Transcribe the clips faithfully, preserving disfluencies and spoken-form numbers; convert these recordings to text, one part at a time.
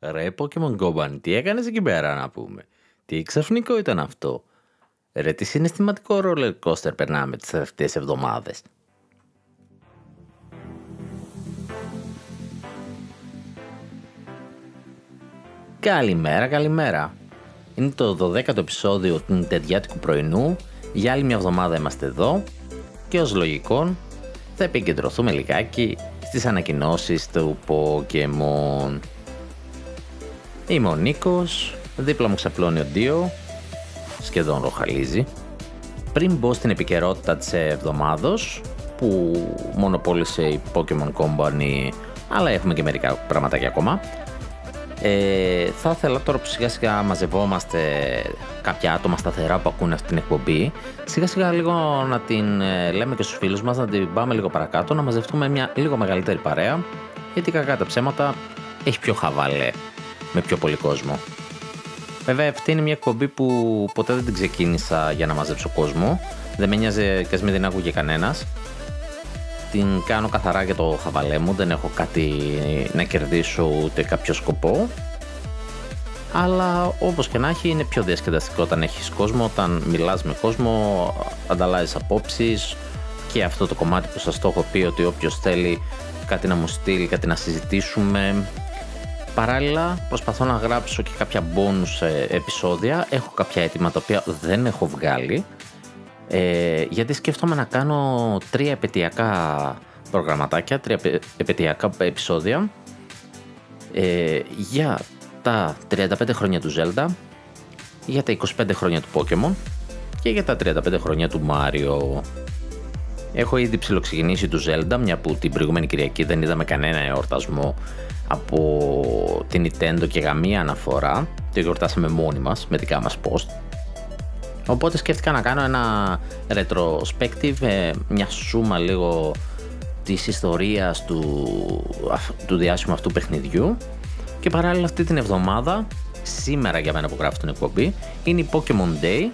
Ρε Pokemon Company, τι έκανες εκεί πέρα να πούμε? Τι ξαφνικό ήταν αυτό? Ρε τι συναισθηματικό roller coaster περνάμε τις τελευταίες εβδομάδες. Καλημέρα, καλημέρα. Είναι το δωδέκατο επεισόδιο του Νιντεντιάτικου πρωινού. Για άλλη μια εβδομάδα είμαστε εδώ και ως λογικόν θα επικεντρωθούμε λιγάκι στις ανακοινώσεις του Pokemon. Είμαι ο Νίκος, δίπλα μου ξαπλώνει ο Ντίο, σχεδόν ροχαλίζει. Πριν μπω στην επικαιρότητα της εβδομάδος που μονοπόλησε η Pokemon Company, αλλά έχουμε και μερικά πραγματάκια ακόμα, Ε, θα ήθελα τώρα που σιγά σιγά μαζευόμαστε κάποια άτομα σταθερά που ακούνε αυτή την εκπομπή, σιγά σιγά λίγο να την ε, λέμε και στους φίλους μας, να την πάμε λίγο παρακάτω, να μαζευτούμε μια λίγο μεγαλύτερη παρέα, γιατί κακά τα ψέματα έχει πιο χαβαλέ με πιο πολύ κόσμο. Βέβαια αυτή είναι μια εκπομπή που ποτέ δεν την ξεκίνησα για να μαζέψω κόσμο, δεν με νοιάζει και ας μην την άκουγε κανένας. Την κάνω καθαρά για το χαβαλέ μου, δεν έχω κάτι να κερδίσω ούτε κάποιο σκοπό. Αλλά όπως και να έχει είναι πιο διασκεδαστικό όταν έχεις κόσμο, όταν μιλάς με κόσμο, ανταλλάζεις απόψεις και αυτό το κομμάτι που σας το έχω πει ότι όποιος θέλει κάτι να μου στείλει, κάτι να συζητήσουμε. Παράλληλα προσπαθώ να γράψω και κάποια bonus επεισόδια, έχω κάποια αίτημα τα οποία δεν έχω βγάλει. Ε, γιατί σκέφτομαι να κάνω τρία επαιτειακά προγραμματάκια, τρία επαιτειακά επεισόδια ε, για τα τριάντα πέντε χρόνια του Zelda, για τα είκοσι πέντε χρόνια του Pokemon και για τα τριάντα πέντε χρόνια του Mario. Έχω ήδη ψιλοξεκινήσει του Zelda, μια που την προηγούμενη Κυριακή δεν είδαμε κανένα εορτασμό από την Nintendo και καμία αναφορά, το γιορτάσαμε μόνοι μας με δικά μας post. Οπότε σκέφτηκα να κάνω ένα retrospective, μια σούμα λίγο της ιστορίας του, του διάσημου αυτού παιχνιδιού. Και παράλληλα αυτή την εβδομάδα, σήμερα για μένα που γράφω την εκπομπή, είναι η Pokemon Day,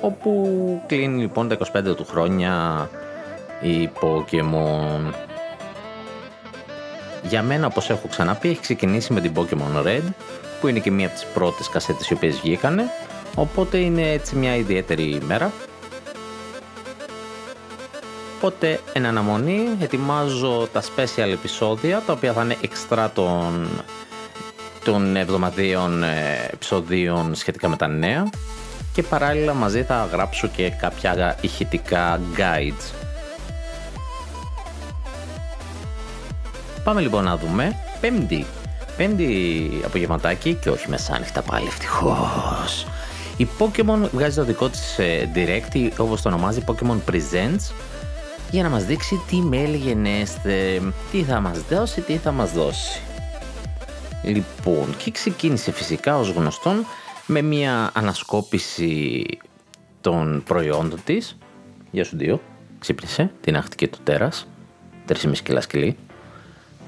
όπου κλείνει λοιπόν τα είκοσι πέντε του χρόνια η Pokemon. Για μένα, όπως έχω ξαναπεί, έχει ξεκινήσει με την Pokemon Red, που είναι και μία από τις πρώτες κασέτες οι οποίες βγήκανε. Οπότε είναι έτσι μια ιδιαίτερη ημέρα. Οπότε εν αναμονή ετοιμάζω τα special επεισόδια, τα οποία θα είναι εξτρά των, των εβδομαδιαίων επεισοδίων σχετικά με τα νέα. Και παράλληλα μαζί θα γράψω και κάποια ηχητικά guides. Πάμε λοιπόν να δούμε. Πέμπτη, πέμπτη απογευματάκι και όχι μεσάνυχτα πάλι, ευτυχώς. Η Pokemon βγάζει το δικό της Direct, όπως το ονομάζει Pokemon Presents, για να μας δείξει τι μέλη γενέστε, τι θα μας δώσει, τι θα μας δώσει. Λοιπόν, και ξεκίνησε φυσικά ως γνωστόν με μια ανασκόπηση των προϊόντων της. Γεια σου Ντίο, ξύπνησε, την άχτηκε του τέρας, τρία και μισό κιλά σκυλί.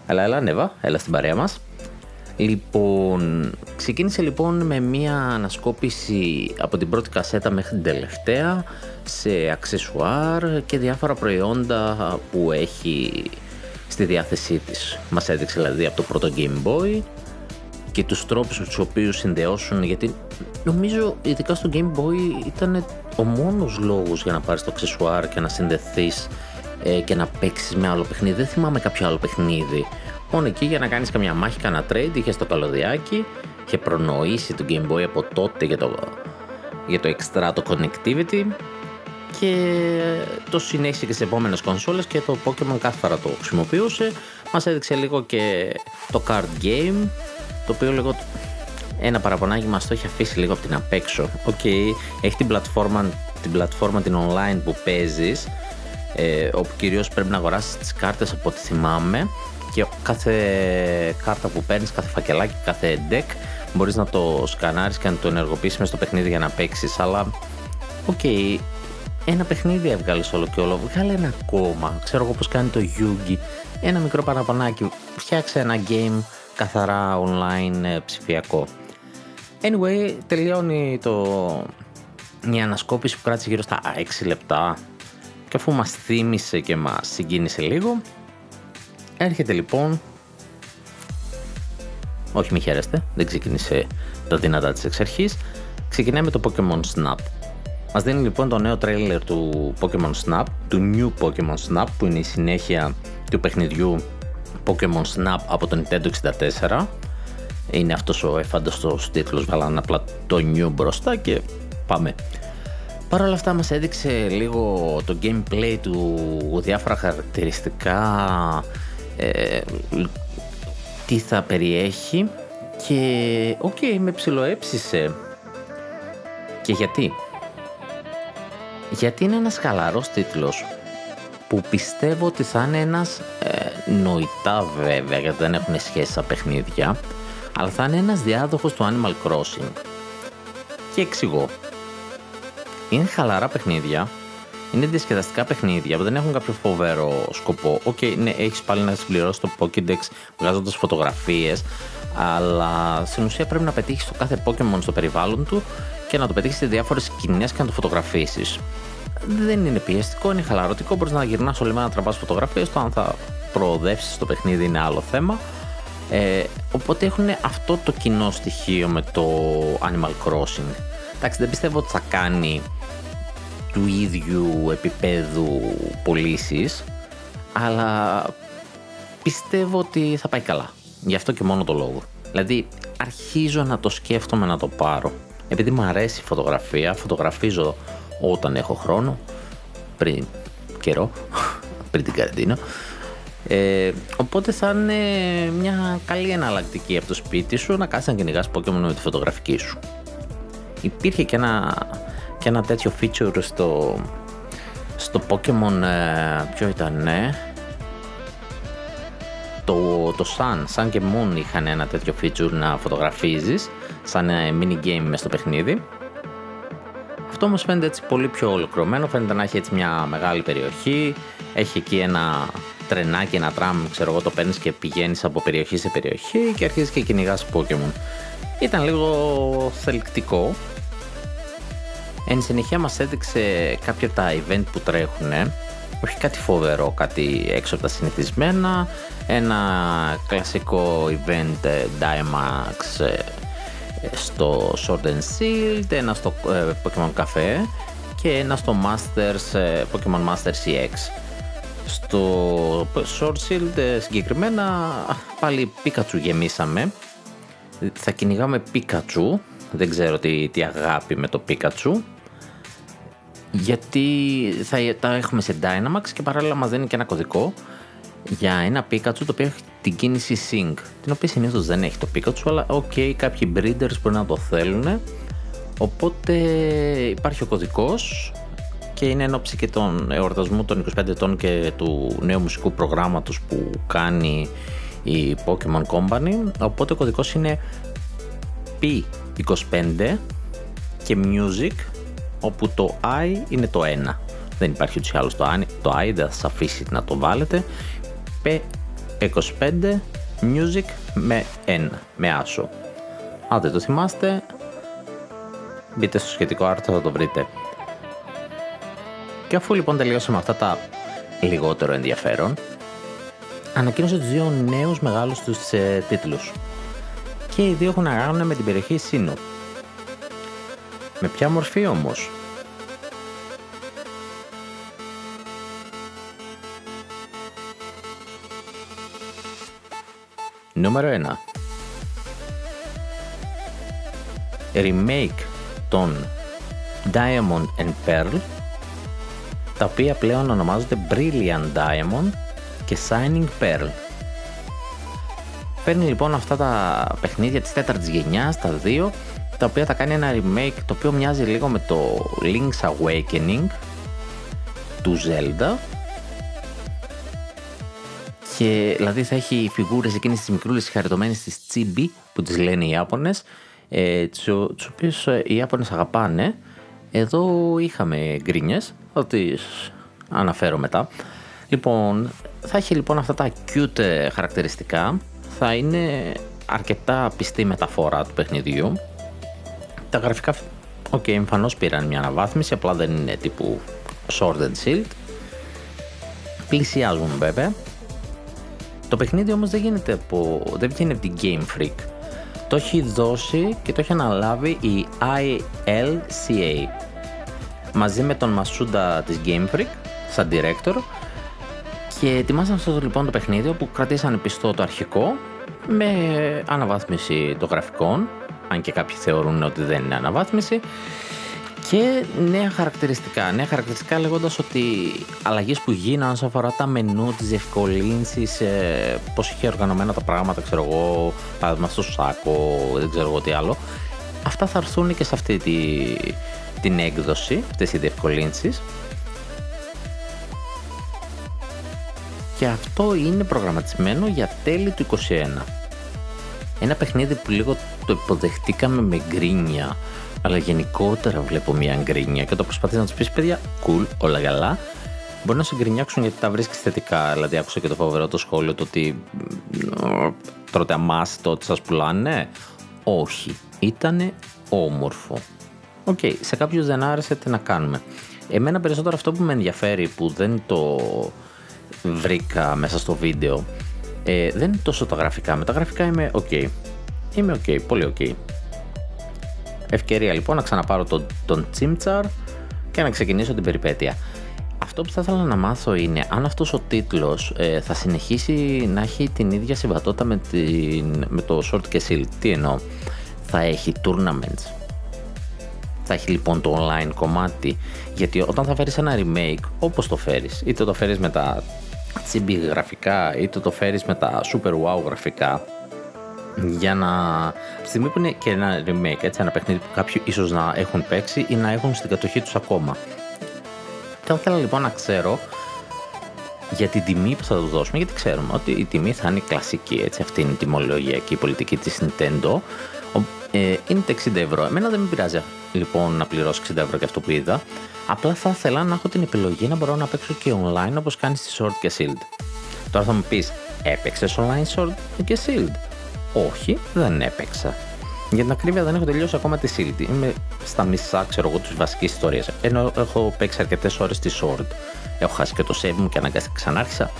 Αλλά έλα ανέβα, έλα στην παρέα μας. Λοιπόν, ξεκίνησε λοιπόν με μια ανασκόπηση από την πρώτη κασέτα μέχρι την τελευταία σε αξεσουάρ και διάφορα προϊόντα που έχει στη διάθεσή της. Μας έδειξε δηλαδή από το πρώτο Game Boy και τους τρόπους τους οποίους συνδεώσουν, γιατί νομίζω ειδικά στο Game Boy ήταν ο μόνος λόγος για να πάρεις το αξεσουάρ και να συνδεθείς ε, και να παίξεις με άλλο παιχνίδι. Δεν θυμάμαι κάποιο άλλο παιχνίδι. Λοιπόν, εκεί για να κάνεις καμιά μάχη, κανένα trade, είχες το καλωδιάκι, είχε προνοήσει το Game Boy από τότε για το, για το extra, το connectivity, και το συνέχισε και σε επόμενες κονσόλες και το Pokemon κάθαρα το χρησιμοποιούσε. Μας έδειξε λίγο και το card game, το οποίο λίγο ένα παραπονάκι μας το έχει αφήσει λίγο από την απ' έξω. Οκ, okay, έχει την πλατφόρμα, την πλατφόρμα την online που παίζεις, ε, όπου κυρίως πρέπει να αγοράσεις τις κάρτες από ό,τι θυμάμαι, και κάθε κάρτα που παίρνεις, κάθε φακελάκι, κάθε deck μπορείς να το σκανάρεις και να το ενεργοποιήσεις μες στο παιχνίδι για να παίξεις. Αλλά οκ, okay, ένα παιχνίδι έβγαλες όλο και όλο, βγάλε ένα ακόμα, ξέρω εγώ πως κάνει το Yugi, ένα μικρό παραπονάκι, φτιάξε ένα game καθαρά online ε, ψηφιακό. Anyway, τελειώνει το... μια ανασκόπηση που κράτησε γύρω στα έξι λεπτά και αφού μας θύμισε και μας συγκίνησε λίγο, έρχεται λοιπόν, όχι μη χαίρεστε, δεν ξεκίνησε τα δυνατά της εξ αρχής, ξεκινάει με το Pokemon Snap. Μας δίνει λοιπόν το νέο τρέιλερ του Pokemon Snap, του New Pokemon Snap, που είναι η συνέχεια του παιχνιδιού Pokemon Snap από το Nintendo εξήντα τέσσερα. Είναι αυτός ο εφάνταστος τίτλος, βάλανε απλά το New μπροστά και πάμε. Παρ' όλα αυτά μας έδειξε λίγο το gameplay του, διάφορα χαρακτηριστικά, ε, τι θα περιέχει και οκ, okay, με ψιλοέψησε. Και γιατί? Γιατί είναι ένας χαλαρός τίτλος που πιστεύω ότι θα είναι ένας, ε, νοητά βέβαια γιατί δεν έχουν σχέση στα παιχνίδια, αλλά θα είναι ένας διάδοχος του Animal Crossing. Και εξηγώ. Είναι χαλαρά παιχνίδια, είναι διασκεδαστικά παιχνίδια που δεν έχουν κάποιο φοβερό σκοπό. Οκ, okay, ναι, έχεις πάλι να συμπληρώσεις το Pokédex βγάζοντας φωτογραφίες, αλλά στην ουσία πρέπει να πετύχεις το κάθε Pokémon στο περιβάλλον του και να το πετύχεις σε διάφορες σκηνές και να το φωτογραφίσεις. Δεν είναι πιεστικό, είναι χαλαρωτικό, μπορείς να γυρνάς όλη μέρα να τραβάς φωτογραφίες, το αν θα προοδεύσεις το παιχνίδι είναι άλλο θέμα. Ε, οπότε έχουν αυτό το κοινό στοιχείο με το Animal Crossing. Εντάξει, δεν πιστεύω ότι θα κάνει του ίδιου επίπεδου πωλήσεις, αλλά πιστεύω ότι θα πάει καλά. Γι' αυτό και μόνο το λόγο. Δηλαδή αρχίζω να το σκέφτομαι να το πάρω. Επειδή μου αρέσει η φωτογραφία, φωτογραφίζω όταν έχω χρόνο, πριν καιρό, πριν την καραντίνα. Ε, οπότε θα είναι μια καλή εναλλακτική από το σπίτι σου να κάτσεις να κυνηγάς Pokemon με τη φωτογραφική σου. Υπήρχε και ένα, και ένα τέτοιο feature στο, στο Pokemon, ε, ποιο ήταν, ε? το, το Sun, Sun και Moon είχαν ένα τέτοιο feature να φωτογραφίζεις σαν mini game μες στο παιχνίδι. Αυτό όμως φαίνεται έτσι πολύ πιο ολοκληρωμένο, φαίνεται να έχει έτσι μια μεγάλη περιοχή, έχει εκεί ένα τρενάκι, ένα τραμ, ξέρω εγώ, το παίρνεις και πηγαίνεις από περιοχή σε περιοχή και αρχίζεις και κυνηγάς Pokemon. Ήταν λίγο θελκτικό. Εν συνεχεία μας έδειξε κάποια τα event που τρέχουνε, όχι κάτι φοβερό, κάτι έξω από τα συνηθισμένα, ένα κλασικό event Dynamax στο Sword and Shield, ένα στο Pokemon Cafe και ένα στο Masters, Pokemon Masters ι εξ. Στο Sword Shield συγκεκριμένα πάλι Pikachu γεμίσαμε. Θα κυνηγάμε Pikachu, δεν ξέρω τι, τι αγάπη με το Pikachu, γιατί θα τα έχουμε σε Dynamax και παράλληλα μας δίνει και ένα κωδικό για ένα Pikachu το οποίο έχει την κίνηση Sync, την οποία συνήθως δεν έχει το Pikachu, αλλά ok, κάποιοι breeders μπορεί να το θέλουν, οπότε υπάρχει ο κωδικός και είναι εν ώψη και των εορτασμού των είκοσι πέντε ετών και του νέου μουσικού προγράμματος που κάνει η Pokemon Company, οπότε ο κωδικός είναι πι είκοσι πέντε και music, όπου το I είναι το ένα, δεν υπάρχει ούτως ή άλλως το I, το I δεν θα σας αφήσει να το βάλετε. Πι είκοσι πέντε music με N, με άσο. Αν δεν το θυμάστε, μπείτε στο σχετικό άρθρο, θα το βρείτε. Και αφού λοιπόν τελειώσαμε αυτά τα λιγότερο ενδιαφέρον, ανακοίνωσε τους δύο νέους μεγάλους τους ε, τίτλους και οι δύο έχουν να κάνουν με την περιοχή Σίνο. Με ποια μορφή όμως? Νούμερο ένα, remake των Diamond and Pearl, τα οποία πλέον ονομάζονται Brilliant Diamond και Shining Pearl. Παίρνει λοιπόν αυτά τα παιχνίδια της τέταρτης γενιάς, τα δύο, τα οποία θα κάνει ένα remake το οποίο μοιάζει λίγο με το Link's Awakening του Zelda, και δηλαδή θα έχει φιγούρες εκείνες τις μικρούλες χαριτωμένες της Chibi που τις λένε οι Ιάπωνες, ε, τους οποίους οι Ιάπωνες αγαπάνε. Εδώ είχαμε γκρίνιες, θα τις αναφέρω μετά. Λοιπόν, θα έχει λοιπόν αυτά τα cute χαρακτηριστικά, θα είναι αρκετά πιστή μεταφορά του παιχνιδιού. Τα γραφικά, οκ, okay, εμφανώς πήραν μια αναβάθμιση, απλά δεν είναι τύπου Sword and Shield. πλησιάζουν βέβαια. Το παιχνίδι όμως δεν γίνεται από, δεν βγαίνει από την Game Freak. Το έχει δώσει και το έχει αναλάβει η άι ελ σι έι μαζί με τον Μασούντα της Game Freak σαν director, και ετοιμάσαν αυτό λοιπόν το παιχνίδι όπου κρατήσαν πιστό το αρχικό με αναβάθμιση των γραφικών, αν και κάποιοι θεωρούν ότι δεν είναι αναβάθμιση, και νέα χαρακτηριστικά, νέα χαρακτηριστικά λέγοντας ότι αλλαγές που γίνανε όσον αφορά τα μενού, τις διευκολύνσεις, ε, πώς είχε οργανωμένα τα πράγματα, ξέρω εγώ, παράδειγμα στο σάκο, δεν ξέρω εγώ τι άλλο. Αυτά θα έρθουν και σε αυτή τη, την έκδοση, αυτές οι διευκολύνσεις. Και αυτό είναι προγραμματισμένο για τέλη του είκοσι ένα. Ένα παιχνίδι που λίγο το υποδεχτήκαμε με γκρίνια, αλλά γενικότερα βλέπω μια γκρίνια και το προσπαθείς να τους πεις, παιδιά, cool, όλα καλά. Μπορεί να σε γκρινιάξουν γιατί τα βρίσκεις θετικά. Δηλαδή, άκουσα και το φοβερό το σχόλιο το ότι τρώτε αμάστο, ότι σας πουλάνε. Όχι, ήτανε όμορφο. Οκ, okay, σε κάποιους δεν άρεσε, τι να κάνουμε. Εμένα περισσότερο αυτό που με ενδιαφέρει, που δεν το βρήκα μέσα στο βίντεο, ε, δεν είναι τόσο τα γραφικά. Με τα γραφικά είμαι ok. Είμαι ok, πολύ ok. Ευκαιρία λοιπόν να ξαναπάρω τον, τον Τσίμτσαρ και να ξεκινήσω την περιπέτεια. Αυτό που θα ήθελα να μάθω είναι αν αυτός ο τίτλος ε, θα συνεχίσει να έχει την ίδια συμβατότητα με, την, με το Sword και Shield. Τι εννοώ, θα έχει tournaments. Θα έχει λοιπόν το online κομμάτι, γιατί όταν θα φέρεις ένα remake, όπως το φέρεις, είτε το φέρεις με τα τσιμπι γραφικά, είτε το φέρεις με τα super wow γραφικά, για να, στη στιγμή που είναι και ένα remake, έτσι, ένα παιχνίδι που κάποιοι ίσως να έχουν παίξει ή να έχουν στην κατοχή τους ακόμα. Θα ήθελα λοιπόν να ξέρω για την τιμή που θα του δώσουμε, γιατί ξέρουμε ότι η τιμή θα είναι κλασική, έτσι, αυτή είναι η τιμολογιακή πολιτική της Nintendo, ε, είναι τα εξήντα ευρώ. Εμένα δεν με πειράζει λοιπόν να πληρώσω εξήντα ευρώ και αυτό που είδα, απλά θα ήθελα να έχω την επιλογή να μπορώ να παίξω και online όπως κάνει στη Sword και Shield. Τώρα θα μου πεις, έπαιξες online Sword και Shield? Όχι, δεν έπαιξα. Για την ακρίβεια, δεν έχω τελειώσει ακόμα τη Shield. Είμαι στα μισά, ξέρω εγώ, τη βασική ιστορία. Ενώ έχω παίξει αρκετές ώρες τη Sword. Έχω χάσει και το save μου και αναγκάστηκα ξανάρχισα.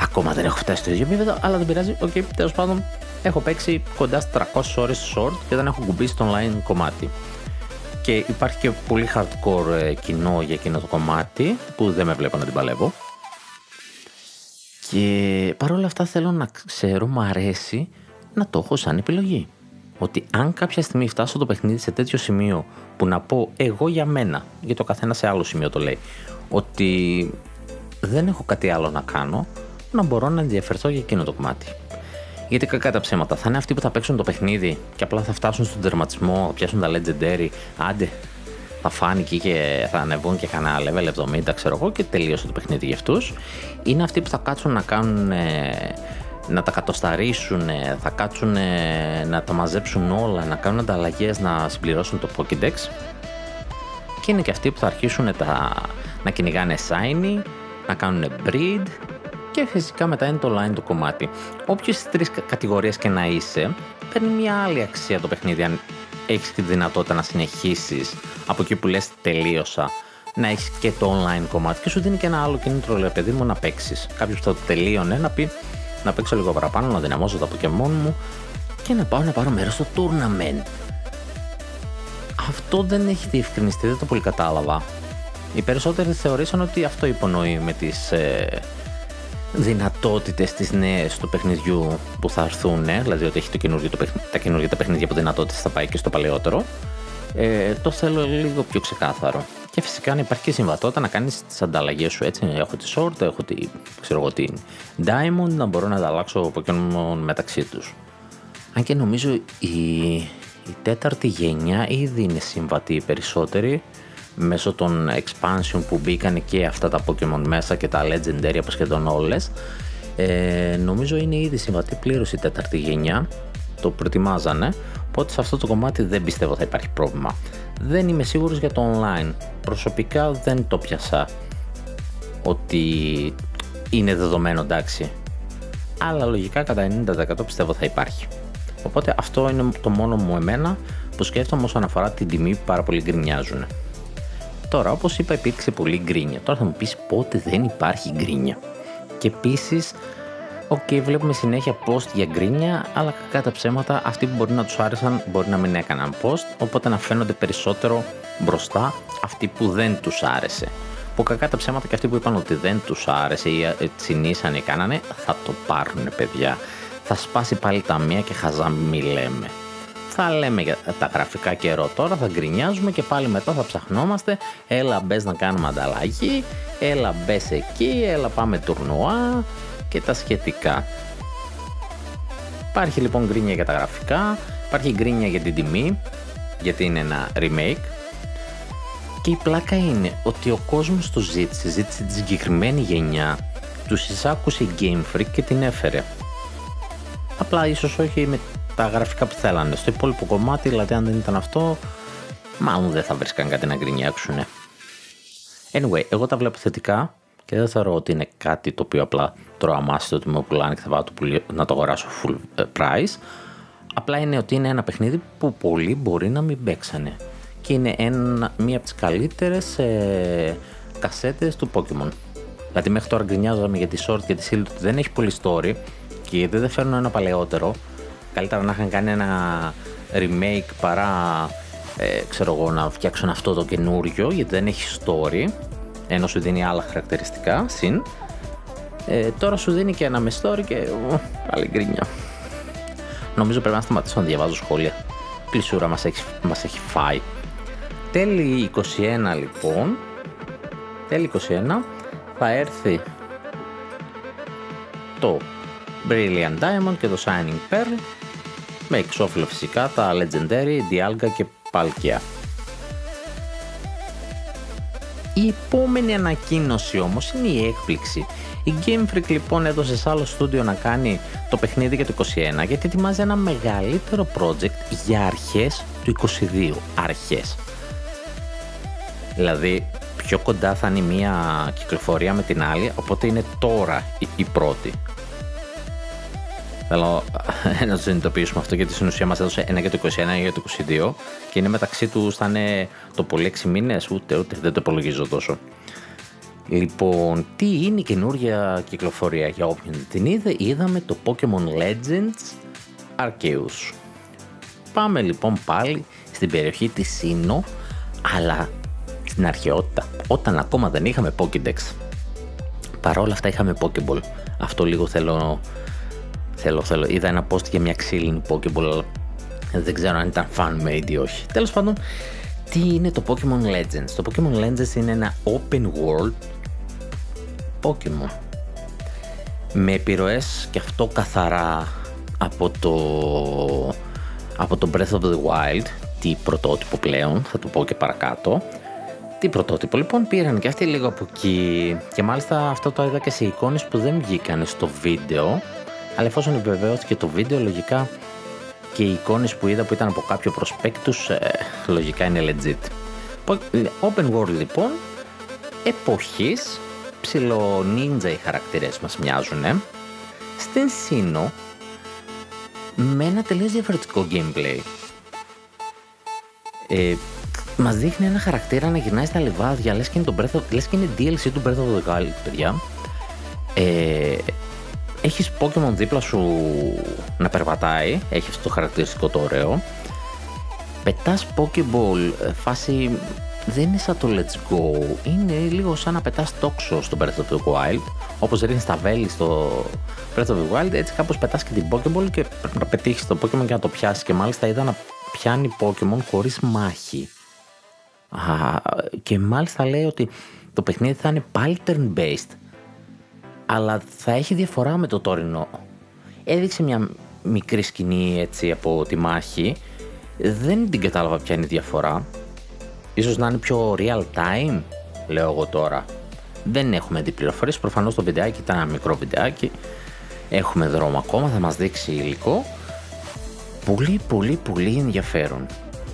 Ακόμα δεν έχω φτάσει στο ίδιο επίπεδο, αλλά δεν πειράζει. Οκ, okay, τέλος πάντων, έχω παίξει κοντά στις τριακόσιες ώρες τη Sword και δεν έχω κουμπίσει το online κομμάτι. Και υπάρχει και πολύ hardcore κοινό για εκείνο το κομμάτι που δεν με βλέπω να την παλεύω. Και παρόλα αυτά, θέλω να ξέρω, μου αρέσει να το έχω σαν επιλογή. Ότι αν κάποια στιγμή φτάσω το παιχνίδι σε τέτοιο σημείο που να πω εγώ για μένα, γιατί το καθένα σε άλλο σημείο το λέει, ότι δεν έχω κάτι άλλο να κάνω, να μπορώ να ενδιαφερθώ για εκείνο το κομμάτι. Γιατί κακά τα ψέματα, θα είναι αυτοί που θα παίξουν το παιχνίδι και απλά θα φτάσουν στον τερματισμό, θα πιάσουν τα legendary, άντε, θα φάνηκε και θα ανεβούν και κανένα level εβδομήντα, ξέρω εγώ, και τελείωσε το παιχνίδι για αυτούς. Είναι αυτοί που θα κάτσουν να κάνουν, Ε, να τα κατοσταρίσουν, θα κάτσουν να τα μαζέψουν όλα, να κάνουν ανταλλαγές, να συμπληρώσουν το Pokédex, και είναι και αυτοί που θα αρχίσουν τα, να κυνηγάνε shiny, να κάνουν breed, και φυσικά μετά είναι το online το κομμάτι. Όποιες στις τρεις κατηγορίες και να είσαι, παίρνει μια άλλη αξία το παιχνίδι αν έχεις τη δυνατότητα να συνεχίσεις από εκεί που λες τελείωσα, να έχεις και το online κομμάτι, και σου δίνει και ένα άλλο κίνητρο, λέει, παιδί μου, να παίξεις. Κάποιος που θα το τελείωνε να πει, να παίξω λίγο παραπάνω, να δυναμώσω τα Pokemon μου και να πάω να πάρω μέρος στο tournament. Αυτό δεν έχει διευκρινιστεί, δεν το πολύ κατάλαβα. Οι περισσότεροι θεωρήσαν ότι αυτό υπονοεί με τις ε, δυνατότητες τις νέες του παιχνιδιού που θα έρθουν, ε, δηλαδή ότι έχει το καινούργιο, το παιχνι, τα καινούργια τα παιχνίδια που δυνατότητες θα πάει και στο παλαιότερο. Ε, το θέλω λίγο πιο ξεκάθαρο. Και φυσικά να υπάρχει και συμβατότητα να κάνεις τις ανταλλαγές σου, έτσι. Έχω τη Sword, έχω τη, ξέρω εγώ, την Diamond, να μπορώ να ανταλλάξω Pokémon μεταξύ τους. Αν και νομίζω η, η τέταρτη γενιά ήδη είναι συμβατή οι περισσότεροι μέσω των expansion που μπήκαν και αυτά τα Pokémon μέσα και τα legendary από σχεδόν όλες. Ε, νομίζω είναι ήδη συμβατή πλήρως η τέταρτη γενιά, το προετοιμάζανε. Οπότε σε αυτό το κομμάτι δεν πιστεύω θα υπάρχει πρόβλημα. Δεν είμαι σίγουρος για το online. Προσωπικά δεν το πιάσα ότι είναι δεδομένο, εντάξει. Αλλά λογικά κατά ενενήντα τοις εκατό πιστεύω θα υπάρχει. Οπότε αυτό είναι το μόνο μου εμένα που σκέφτομαι όσον αφορά την τιμή που πάρα πολύ γκρινιάζουν. Τώρα, όπως είπα, υπήρξε πολύ γκρίνια. Τώρα θα μου πεις πότε δεν υπάρχει γκρίνια. Και επίσης, οκ, okay, βλέπουμε συνέχεια post για γκρίνια, αλλά κατά ψέματα αυτοί που μπορεί να τους άρεσαν μπορεί να μην έκαναν post, οπότε να φαίνονται περισσότερο μπροστά αυτοί που δεν τους άρεσε. Που κακά τα ψέματα και αυτοί που είπαν ότι δεν τους άρεσε ή τσινήσαν ή κάνανε, θα το πάρουνε, παιδιά. Θα σπάσει πάλι τα μία και χαζάμι λέμε. Θα λέμε για τα γραφικά καιρό τώρα, θα γκρινιάζουμε και πάλι μετά θα ψαχνόμαστε. Έλα μπες να κάνουμε ανταλλαγή, έλα μπες εκεί, έλα πάμε τουρνουά και τα σχετικά. Υπάρχει λοιπόν γκρίνια για τα γραφικά, υπάρχει γκρίνια για την τιμή, γιατί είναι ένα remake. Και η πλάκα είναι ότι ο κόσμος το ζήτησε, ζήτησε τη συγκεκριμένη γενιά, τους εισάκουσε η Game Freak και την έφερε. Απλά ίσως όχι με τα γραφικά που θέλανε. Στο υπόλοιπο κομμάτι, δηλαδή αν δεν ήταν αυτό, μάλλον δεν θα βρίσκαν κάτι να γκρινιάξουνε. Anyway, εγώ τα βλέπω θετικά και δεν θεωρώ ότι είναι κάτι το οποίο απλά τρώω αμάστο ότι μου πουλάνε και θα πάω να το αγοράσω full price. Απλά είναι ότι είναι ένα παιχνίδι που πολλοί μπορεί να μην παίξανε. Και είναι ένα, μία από τις καλύτερες ε, κασέτες του Pokemon. Δηλαδή μέχρι τώρα γκρινιάζαμε για τη Sword και τη Shield ότι δεν έχει πολύ story και γιατί δεν φέρνουν ένα παλαιότερο. Καλύτερα να είχαν κάνει ένα remake παρά ε, ξέρω εγώ, να φτιάξουν αυτό το καινούριο, γιατί δεν έχει story ενώ σου δίνει άλλα χαρακτηριστικά συν. Ε, τώρα σου δίνει και ένα με story και ο, πάλι γκρινιά. Νομίζω πρέπει να σταματήσω να διαβάζω σχόλια. Πλησούρα μας έχει, μας έχει φάει. Τέλη είκοσι ένα λοιπόν, τέλη είκοσι ένα θα έρθει το Brilliant Diamond και το Shining Pearl με εξώφυλλο φυσικά τα Legendary, Dialga και Palkia. Η επόμενη ανακοίνωση όμως είναι η έκπληξη. Η Game Freak λοιπόν έδωσε σε άλλο στούντιο να κάνει το παιχνίδι για το είκοσι ένα γιατί ετοιμάζει ένα μεγαλύτερο project για αρχές του είκοσι δύο. Αρχές. Δηλαδή πιο κοντά θα είναι μία κυκλοφορία με την άλλη, οπότε είναι τώρα η, η πρώτη. Θέλω να το συνειδητοποιήσουμε αυτό γιατί στην ουσία μας έδωσε ένα για το είκοσι ένα και για το είκοσι δύο και είναι μεταξύ τους, θα είναι το πολύ έξι μήνες, ούτε ούτε δεν το υπολογίζω τόσο. Λοιπόν, τι είναι η καινούργια κυκλοφορία για όποιον την είδε? Είδαμε το Pokemon Legends Arceus. Πάμε λοιπόν πάλι στην περιοχή της Σίνο, αλλά στην αρχαιότητα, όταν ακόμα δεν είχαμε Pokédex. Παρόλα αυτά είχαμε Pokéball. Αυτό λίγο θέλω, θέλω, θέλω. Είδα ένα post για μια ξύλινη Pokéball, αλλά δεν ξέρω αν ήταν fan made ή όχι. Τέλος πάντων, τι είναι το Pokemon Legends? Το Pokemon Legends είναι ένα open world Pokemon με επιρροές και αυτό καθαρά από το, από το Breath of the Wild, τι πρωτότυπο πλέον, θα το πω και παρακάτω. Τι πρωτότυπο λοιπόν, πήραν και αυτοί λίγο από εκεί και μάλιστα αυτό το είδα και σε εικόνες που δεν βγήκαν στο βίντεο, αλλά εφόσον επιβεβαιώθηκε το βίντεο, λογικά και οι εικόνες που είδα που ήταν από κάποιο προσπέκτους, ε, λογικά είναι legit. Open world λοιπόν, εποχής, ψιλο νίντζα οι χαρακτήρες μας μοιάζουν, ε. Στην Σίνο, με ένα τελείως διαφορετικό gameplay. Ε, μας δείχνει ένα χαρακτήρα να γυρνάει στα λιβάδια, λες και είναι, το Breath of, λες και είναι ντι ελ σι του Breath of the Wild, παιδιά. Ε, Έχεις Pokemon δίπλα σου να περπατάει, έχει αυτό το χαρακτηριστικό το ωραίο. Πετάς Pokeball, φάση δεν είναι σαν το Let's Go, είναι λίγο σαν να πετάς τόξο στο Breath of the Wild. Όπως ρίχνεις τα βέλη στο Breath of the Wild, έτσι κάπως πετάς και την Pokeball και πρέπει να πετύχεις το Pokemon και να το πιάσεις. Και μάλιστα είδα να πιάνει Pokemon χωρίς μάχη. Α, και μάλιστα λέει ότι το παιχνίδι θα είναι πάλι turn-based, αλλά θα έχει διαφορά με το τωρινό. Έδειξε μια μικρή σκηνή έτσι από τη μάχη. Δεν την κατάλαβα ποια είναι η διαφορά. Ίσως να είναι πιο real time, λέω εγώ τώρα. Δεν έχουμε δει πληροφορίες. Προφανώς το βιντεάκι ήταν ένα μικρό βιντεάκι. Έχουμε δρόμο ακόμα, θα μας δείξει υλικό. Πολύ πολύ πολύ ενδιαφέρον.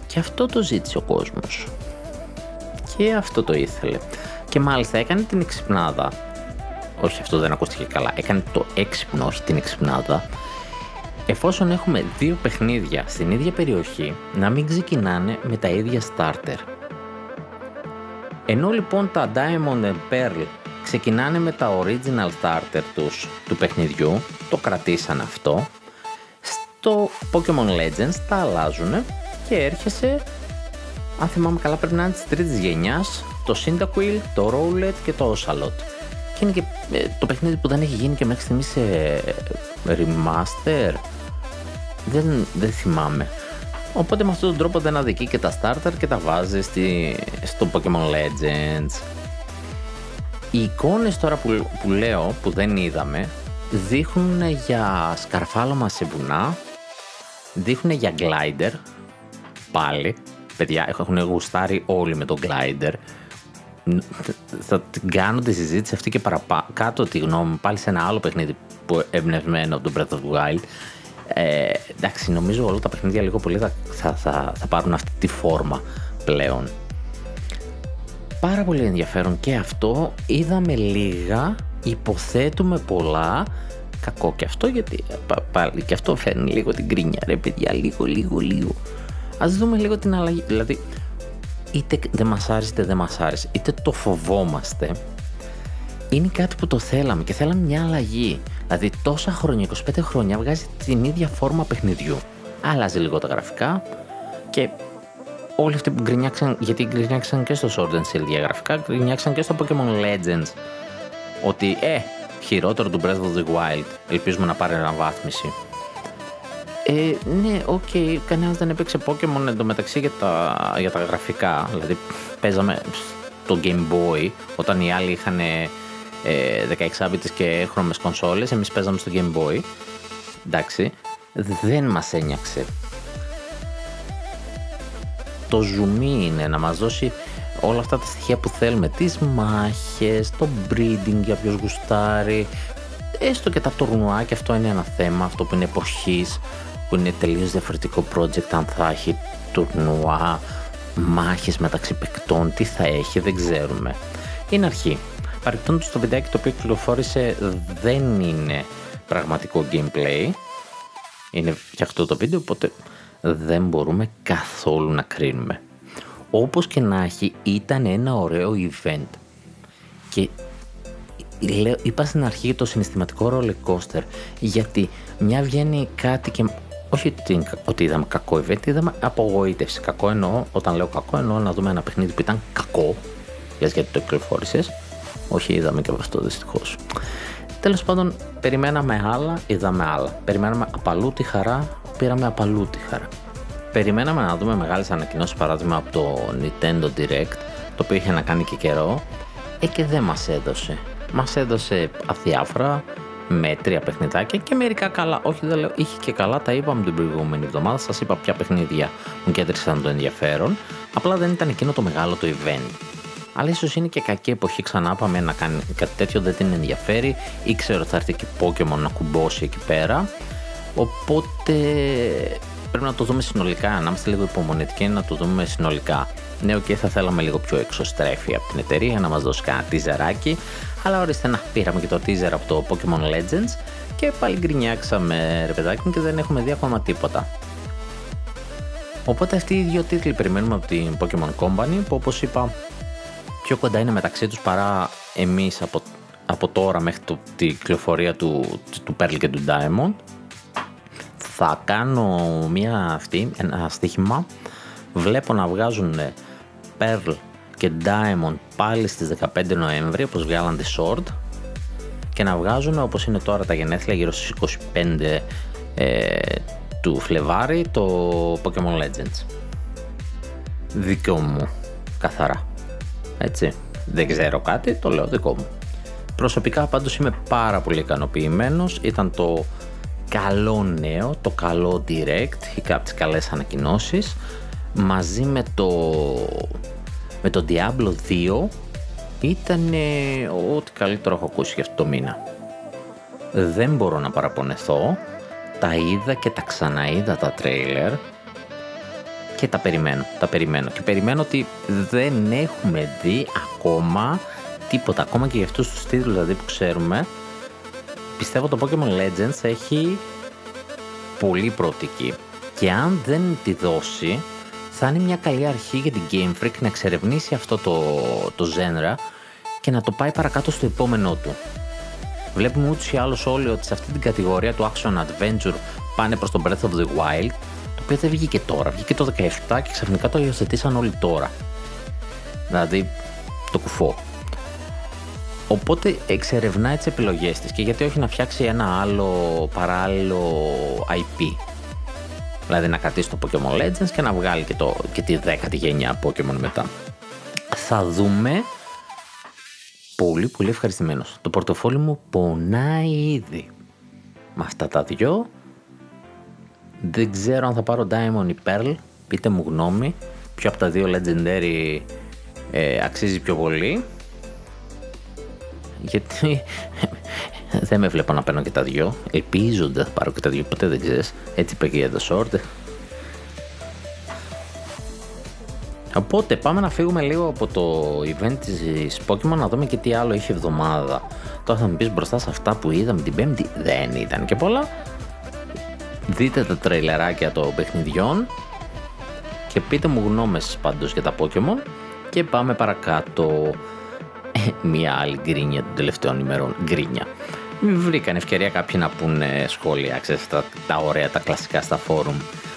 Και αυτό το ζήτησε ο κόσμος. Και αυτό το ήθελε. Και μάλιστα έκανε την εξυπνάδα. Όχι, αυτό δεν ακούστηκε καλά. Έκανε το έξυπνο, όχι την εξυπνάδα. Εφόσον έχουμε δύο παιχνίδια στην ίδια περιοχή, να μην ξεκινάνε με τα ίδια starter. Ενώ λοιπόν τα Diamond and Pearl ξεκινάνε με τα original starter τους του παιχνιδιού, το κρατήσαν αυτό, στο Pokemon Legends τα αλλάζουν και έρχεσαι, αν θυμάμαι καλά πρέπει να είναι της τρίτης γενιάς, το Cyndaquil, το Rowlet και το Ocelot. Και είναι και ε, το παιχνίδι που δεν έχει γίνει και μέχρι στιγμής σε remaster, δεν, δεν θυμάμαι. Οπότε με αυτόν τον τρόπο δεν αδικεί και τα starter και τα βάζει στη, στο Pokemon Legends. Οι εικόνες τώρα που, που λέω που δεν είδαμε δείχνουν για σκαρφάλωμα σε βουνά, δείχνουν για glider, πάλι παιδιά έχουν γουστάρει όλοι με το glider, θα κάνω τη συζήτηση αυτή και παραπά, κάτω τη γνώμη μου πάλι σε ένα άλλο παιχνίδι που εμπνευσμένο από τον Breath of the Wild. Ε, εντάξει, νομίζω όλα τα παιχνίδια λίγο πολύ θα, θα, θα, θα πάρουν αυτή τη φόρμα πλέον. Πάρα πολύ ενδιαφέρον και αυτό. Είδαμε λίγα, υποθέτουμε πολλά. Κακό και αυτό, γιατί πα, πάλι και αυτό φέρνει λίγο την κρίνια, ρε παιδιά, λίγο λίγο λίγο. Ας δούμε λίγο την αλλαγή. Δηλαδή είτε δεν μας άρεσε είτε δεν μας άρεσε, είτε το φοβόμαστε, είναι κάτι που το θέλαμε και θέλαμε μια αλλαγή. Δηλαδή τόσα χρόνια, είκοσι πέντε χρόνια βγάζει την ίδια φόρμα παιχνιδιού. Άλλαζε λίγο τα γραφικά και όλοι αυτοί που γκρινιάξαν, γιατί γκρινιάξαν και στο Sword and Shield για γραφικά, γκρινιάξαν και στο Pokemon Legends ότι ε, χειρότερο του Breath of the Wild, ελπίζουμε να πάρει αναβάθμιση. Ε, ναι, οκ, okay, κανένας δεν έπαιξε Pokemon εντωμεταξύ για τα, για τα γραφικά. Δηλαδή παίζαμε το Game Boy όταν οι άλλοι είχαν δεκαέξι μπιτ και χρώμες κονσόλες, εμείς παίζαμε στο Game Boy. Εντάξει, δεν μας ένιαξε. Το ζουμί είναι να μας δώσει όλα αυτά τα στοιχεία που θέλουμε, τις μάχες, το breeding για ποιος γουστάρει, έστω και τα τουρνουά, και αυτό είναι ένα θέμα, αυτό που είναι εποχής, που είναι τελείως διαφορετικό project, αν θα έχει τουρνουά, μάχες μεταξύ παικτών, τι θα έχει, δεν ξέρουμε. Είναι αρχή. Παρεπτόντως, το βιντεάκι το οποίο κυκλοφόρησε δεν είναι πραγματικό gameplay, είναι φτιαχτό το βίντεο, οπότε δεν μπορούμε καθόλου να κρίνουμε. Όπως και να έχει, ήταν ένα ωραίο event και λέω, είπα στην αρχή το συναισθηματικό roller coaster, γιατί μια βγαίνει κάτι και όχι ότι είδαμε κακό event, είδαμε απογοήτευση. Κακό εννοώ, όταν λέω κακό εννοώ να δούμε ένα παιχνίδι που ήταν κακό, γιατί το κυκλοφόρησες. Όχι, είδαμε και από αυτό δυστυχώς. Τέλος πάντων, περιμέναμε άλλα, είδαμε άλλα. Περιμέναμε απαλού τη χαρά, πήραμε απαλού τη χαρά. Περιμέναμε να δούμε μεγάλες ανακοινώσεις, παράδειγμα από το Nintendo Direct, το οποίο είχε να κάνει και καιρό, ε, και δεν μας έδωσε. Μας έδωσε αδιάφορα, με τρία παιχνιδάκια και μερικά καλά. Όχι, δεν λέω, είχε και καλά, τα είπαμε την προηγούμενη εβδομάδα. Σας είπα ποια παιχνίδια μου κέντρισαν το ενδιαφέρον. Απλά δεν ήταν εκείνο το μεγάλο το event. Αλλά ίσως είναι και κακή εποχή, ξανά πάμε, να κάνει κάτι τέτοιο, δεν την ενδιαφέρει. Ήξερε ότι θα έρθει και Pokemon να κουμπώσει εκεί πέρα. Οπότε πρέπει να το δούμε συνολικά, να είμαστε λίγο υπομονετικοί, να το δούμε συνολικά. Ναι, οκ, okay, θα θέλαμε λίγο πιο εξωστρέφεια από την εταιρεία να μας δώσει ένα τίζεράκι. Αλλά ορίστε, να πήραμε και το teaser από το Pokemon Legends και πάλι γκρινιάξαμε, ρε παιδάκι μου, και δεν έχουμε δει ακόμα τίποτα. Οπότε αυτοί οι δύο τίτλοι περιμένουμε από την Pokemon Company, που όπως είπα, πιο κοντά είναι μεταξύ τους παρά εμείς από, από τώρα μέχρι το, την κυκλοφορία του, του Pearl και του Diamond. Θα κάνω μια αυτή, ένα στοίχημα. Βλέπω να βγάζουν Pearl και Diamond πάλι στις δεκαπέντε Νοέμβρη, όπως βγάλαν τη Sword, και να βγάζουν όπως είναι τώρα τα γενέθλια, γύρω στις είκοσι πέντε ε, του Φλεβάρη, το Pokemon Legends. Δικό μου, καθαρά. Έτσι, δεν ξέρω κάτι, το λέω δικό μου. Προσωπικά πάντως είμαι πάρα πολύ ικανοποιημένος. Ήταν το καλό νέο, το καλό direct, από τις καλές ανακοινώσεις, μαζί με το με το Diablo δύο. Ήταν ό,τι καλύτερο έχω ακούσει για αυτό το μήνα. Δεν μπορώ να παραπονεθώ. Τα είδα και τα ξαναείδα τα τρέιλερ και τα περιμένω, τα περιμένω και περιμένω ότι δεν έχουμε δει ακόμα τίποτα, ακόμα και για αυτούς τους τίτλους δηλαδή που ξέρουμε. Πιστεύω το Pokemon Legends έχει πολύ προοπτική και αν δεν τη δώσει θα είναι μια καλή αρχή για την Game Freak να εξερευνήσει αυτό το, το genre και να το πάει παρακάτω στο επόμενό του. Βλέπουμε ούτως ή άλλως όλοι ότι σε αυτή την κατηγορία του Action Adventure πάνε προς το Breath of the Wild, το οποίο δεν βγήκε τώρα, βγήκε το δεκαεπτά και ξαφνικά το υιοθετήσαν όλοι τώρα. Δηλαδή το κουφό. Οπότε εξερευνά τις επιλογές της και γιατί όχι να φτιάξει ένα άλλο παράλληλο άι πι. Δηλαδή να κρατήσει το Pokemon Legends και να βγάλει και, το, και τη δέκατη γενιά Pokemon μετά. Θα δούμε. Πολύ πολύ ευχαριστημένος. Το πορτοφόλι μου πονάει ήδη. Με αυτά τα δυο. Δεν ξέρω αν θα πάρω Diamond ή Pearl. Πείτε μου γνώμη. Ποιο από τα δύο Legendary ε, αξίζει πιο πολύ. Γιατί δεν με βλέπω να παίρνω και τα δυο. Ελπίζοντα θα πάρω και τα δυο. Ποτέ δεν ξέρεις. Έτσι είπε και για το Sword. Οπότε πάμε να φύγουμε λίγο από το event της Pokemon να δούμε και τι άλλο είχε εβδομάδα. Τώρα θα μου πεις μπροστά σε αυτά που είδαμε την Πέμπτη δεν ήταν και πολλά. Δείτε τα τρελεράκια των παιχνιδιών και πείτε μου γνώμες πάντως για τα Pokemon και πάμε παρακάτω. Μια άλλη γκρίνια των τελευταίων ημερών. Γκρίνια. Βρήκαν ευκαιρία κάποιοι να πούνε σχόλια, ξέρετε, τα, τα ωραία, τα κλασικά στα φόρουμ.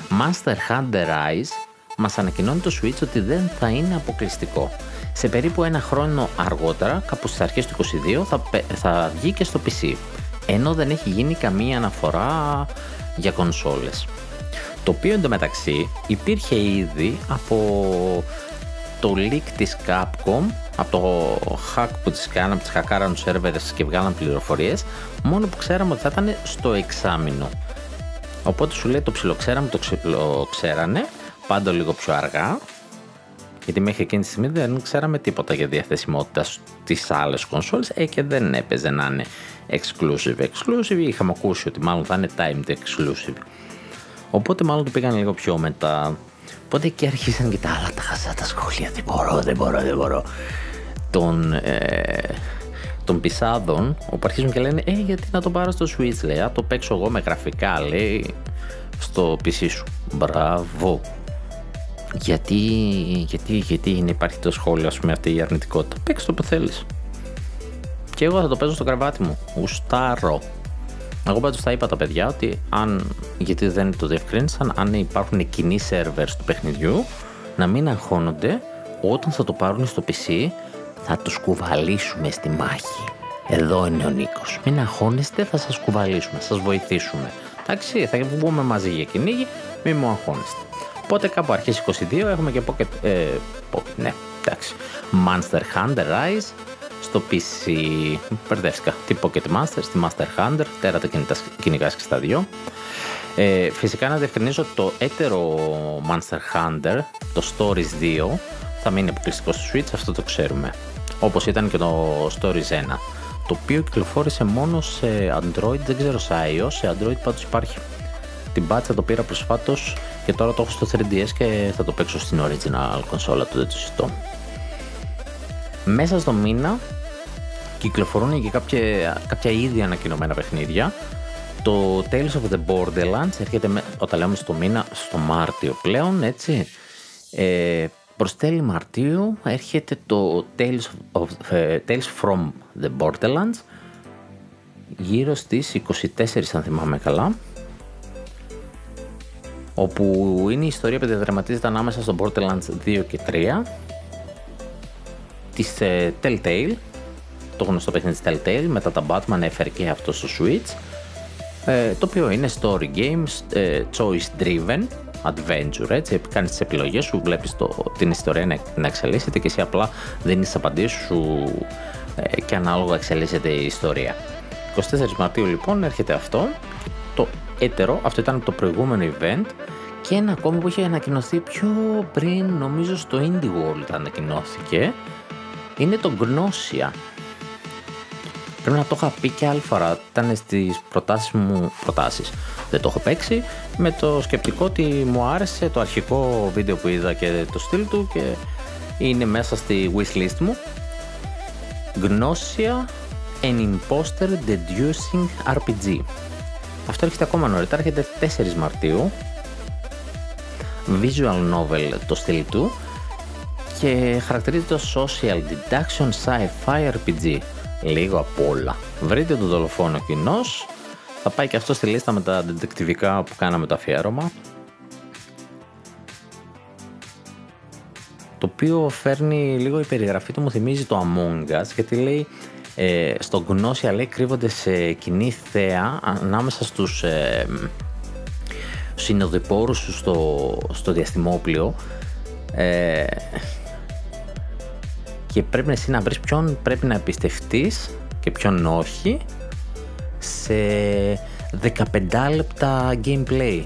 Master Hunter Rise μας ανακοινώνει το Switch ότι δεν θα είναι αποκλειστικό. Σε περίπου ένα χρόνο αργότερα, κάπου στις αρχές του είκοσι δύο, θα, θα βγει και στο πι σι, ενώ δεν έχει γίνει καμία αναφορά για κονσόλες. Το οποίο εντωμεταξύ υπήρχε ήδη από το leak της Capcom, από το hack που τις κάναν, τις χακάραν τους servers και βγάλαν πληροφορίες, μόνο που ξέραμε ότι θα ήταν στο εξάμηνο. Οπότε σου λέει το ψιλοξέραμε, το ψιλοξέρανε, πάντο λίγο πιο αργά, γιατί μέχρι εκείνη τη στιγμή δεν ξέραμε τίποτα για διαθεσιμότητα στις άλλες κονσόλες ε, και δεν έπαιζε να είναι exclusive exclusive, είχαμε ακούσει ότι μάλλον θα είναι timed exclusive, οπότε μάλλον το πήγαν λίγο πιο μετά. Οπότε και αρχίσαν και τα άλλα τα χαζά τα σχόλια, δεν μπορώ, δεν μπορώ, δεν μπορώ των, ε, των πισάδων, όπου αρχίζουν και λένε ε, γιατί να το πάρω στο Switch, λέει, α, το παίξω εγώ με γραφικά, λέει, στο πι σι σου. Μπράβο. Γιατί, γιατί, γιατί υπάρχει το σχόλιο, ας πούμε, αυτή η αρνητικότητα. Παίξε το που θέλεις. Και εγώ θα το παίζω στο κρεβάτι μου. Γουστάρω. Εγώ πάντως θα είπα τα παιδιά ότι αν, γιατί δεν το διευκρίνησαν, αν υπάρχουν κοινοί servers του παιχνιδιού, να μην αγχώνονται, όταν θα το πάρουν στο πι σι, θα τους κουβαλήσουμε στη μάχη. Εδώ είναι ο Νίκος. Μην αγχώνεστε, θα σας κουβαλήσουμε, σας βοηθήσουμε. Εντάξει, θα βγούμε μαζί για κυνήγι, μην μου αγχώνεστε. Οπότε κάπου αρχές είκοσι δύο έχουμε και Pocket, ε, Pocket, ναι, εντάξει, Monster Hunter Rise στο πι σι, μπερδεύτηκα, τι Pocket Monsters, τι Master Hunter, τέρα τα κυνηγάς και στα δύο. Ε, φυσικά να διευκρινίσω ότι το έτερο Monster Hunter, το Stories δύο, θα μείνει αποκλειστικό στο Switch, αυτό το ξέρουμε. Όπως ήταν και το Stories ένα, το οποίο κυκλοφόρησε μόνο σε Android, δεν ξέρω σε iOS, σε Android πάντως υπάρχει. Την μπάτσα το πήρα προσφάτως και τώρα το έχω στο θρι ντι ες και θα το παίξω στην original κονσόλα του, δεν το συζητώ. Μέσα στο μήνα κυκλοφορούν και κάποια, κάποια ήδη ανακοινωμένα παιχνίδια. Το Tales of the Borderlands έρχεται, με, όταν λέμε στο μήνα, στο Μάρτιο πλέον, έτσι. Ε, προς τέλη Μαρτίου έρχεται το Tales, of, uh, Tales from the Borderlands γύρω στις είκοσι τέσσερις, αν θυμάμαι καλά, όπου είναι η ιστορία που διαδραματίζεται ανάμεσα στο Borderlands δύο και τρία της uh, Telltale, το γνωστό παιχνίδι της Telltale, μετά τα Batman έφερε και αυτό στο Switch, ε, το οποίο είναι story games, ε, choice driven adventure, έτσι, κάνεις τις επιλογές σου, βλέπεις το, την ιστορία να, να εξελίσσεται και εσύ απλά δίνεις τις απαντήσεις σου ε, και ανάλογα εξελίσσεται η ιστορία. είκοσι τέσσερις Μαρτίου λοιπόν έρχεται αυτό, το έτερο, αυτό ήταν το προηγούμενο event και ένα ακόμη που είχε ανακοινωθεί πιο πριν, νομίζω στο Indie World ανακοινώθηκε, είναι το Gnosia. Πρέπει να το είχα πει και άλλη φορά, ήταν στις προτάσεις μου, προτάσεις, δεν το έχω παίξει, με το σκεπτικό ότι μου άρεσε το αρχικό βίντεο που είδα και το στυλ του και είναι μέσα στη wishlist μου. Gnosia, an imposter deducing αρ πι τζι. Αυτό έρχεται ακόμα νωρίτερα, έρχεται τέσσερις Μαρτίου. visual novel το στυλ του και χαρακτηρίζεται ως social deduction sci-fi αρ πι τζι. Λίγο απ' όλα. Βρείτε τον δολοφόνο κοινός. Θα πάει και αυτό στη λίστα με τα δεντεκτιβικά που κάναμε το αφιέρωμα. Το οποίο φέρνει λίγο η περιγραφή του, μου θυμίζει το Among Us, γιατί λέει ε, στο Gnosia λέει κρύβονται σε κοινή θέα ανάμεσα στους ε, συνοδοιπόρους στο, στο διαστημόπλιο ε, και πρέπει εσύ να βρεις ποιον πρέπει να εμπιστευτείς και ποιον όχι σε δεκαπέντε λεπτά gameplay.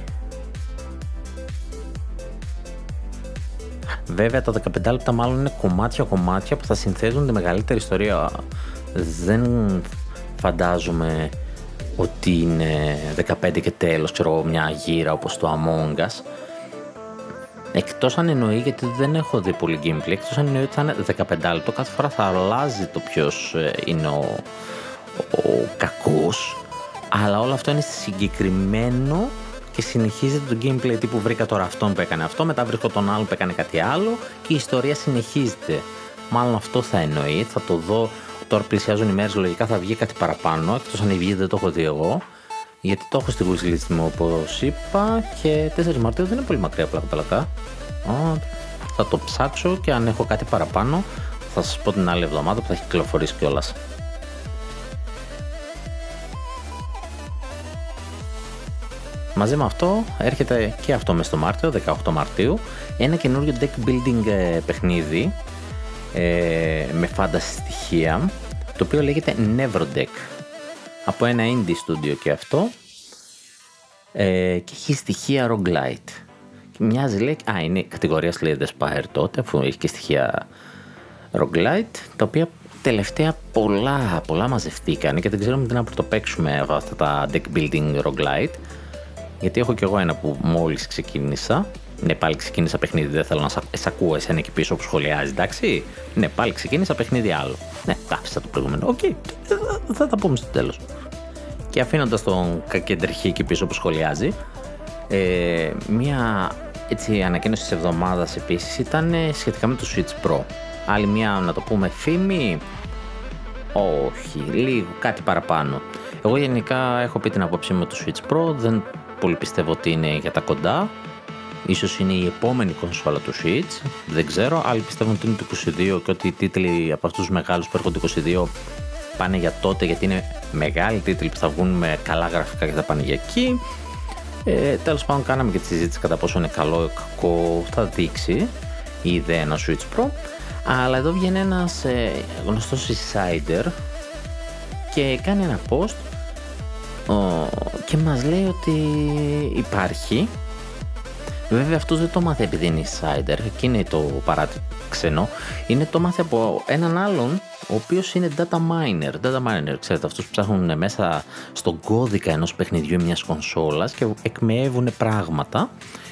Βέβαια τα δεκαπέντε λεπτά μάλλον είναι κομμάτια κομμάτια που θα συνθέτουν τη μεγαλύτερη ιστορία. Δεν φαντάζομαι ότι είναι δεκαπέντε και τέλος, ξέρω, μια γύρα όπως το Among Us. Εκτός αν εννοεί, γιατί δεν έχω δει πολύ gameplay, εκτός αν εννοεί ότι θα είναι δεκαπέντε λεπτό, κάθε φορά θα αλλάζει το ποιος είναι ο, ο κακός, αλλά όλο αυτό είναι συγκεκριμένο και συνεχίζεται το gameplay τύπου βρήκα τώρα αυτόν που έκανε αυτό, μετά βρήκα τον άλλον που έκανε κάτι άλλο και η ιστορία συνεχίζεται. Μάλλον αυτό θα εννοεί, θα το δω, τώρα πλησιάζουν οι μέρες, λογικά θα βγει κάτι παραπάνω, εκτός αν βγει δεν το έχω δει εγώ, γιατί το έχω στη wishlist μου όπως είπα και τέσσερις Μαρτίου δεν είναι πολύ μακριά πλάκα πλάκα. Θα το ψάξω και αν έχω κάτι παραπάνω θα σας πω την άλλη εβδομάδα που θα έχει κυκλοφορήσει κιόλας. Μαζί με αυτό έρχεται και αυτό μες στο Μάρτιο, δεκαοκτώ Μαρτίου, ένα καινούριο deck building παιχνίδι με fantasy στοιχεία, το οποίο λέγεται Nevrodeck, από ένα indie studio και αυτό, και έχει στοιχεία roguelite. Μοιάζει λέει, α είναι κατηγορία Slay the Spire τότε, αφού έχει και στοιχεία roguelite, τα οποία τελευταία πολλά, πολλά μαζευτήκανε και δεν ξέρουμε τι να πρωτοπαίξουμε αυτά τα deck building roguelite. Γιατί έχω κι εγώ ένα που μόλις ξεκίνησα. Ναι, πάλι ξεκίνησα παιχνίδι, δεν θέλω να σ' ακούω εσένα εκεί πίσω που σχολιάζει, εντάξει. Ναι, πάλι ξεκίνησα παιχνίδι άλλο. Ναι, τα άφησα το προηγούμενο. Οκ, okay, θα τα πούμε στο τέλος. Και αφήνοντας τον κακεντρεχή εκεί πίσω που σχολιάζει, ε, μία έτσι, ανακοίνωση της εβδομάδας επίσης ήταν σχετικά με το Switch Pro. Άλλη μία, να το πούμε, φήμη. Όχι, λίγο, κάτι παραπάνω. Εγώ γενικά έχω πει την απόψη μου το Switch Pro, δεν πολύ πιστεύω ότι είναι για τα κοντά. Ίσως είναι η επόμενη κονσόλα του Switch, δεν ξέρω. Άλλοι πιστεύουν ότι είναι το είκοσι δύο και ότι οι τίτλοι από αυτούς τους μεγάλους που έρχονται είκοσι δύο πάνε για τότε, γιατί είναι μεγάλοι τίτλοι που θα βγουν με καλά γραφικά και θα πάνε για εκεί. Ε, τέλος πάντων, κάναμε και τη συζήτηση κατά πόσο είναι καλό ή κακό, θα δείξει η ιδέα ένα Switch Pro. Αλλά εδώ βγαίνει ένας ε, γνωστός insider και κάνει ένα post ο, και μας λέει ότι υπάρχει. Βέβαια αυτός δεν το μάθε επειδή είναι insider, εκεί είναι το παράξενο, είναι το μάθε από έναν άλλον ο οποίος είναι data miner. Data miner, ξέρετε, αυτούς που ψάχνουν μέσα στον κώδικα ενός παιχνιδιού ή μιας κονσόλας και εκμεεύουν πράγματα.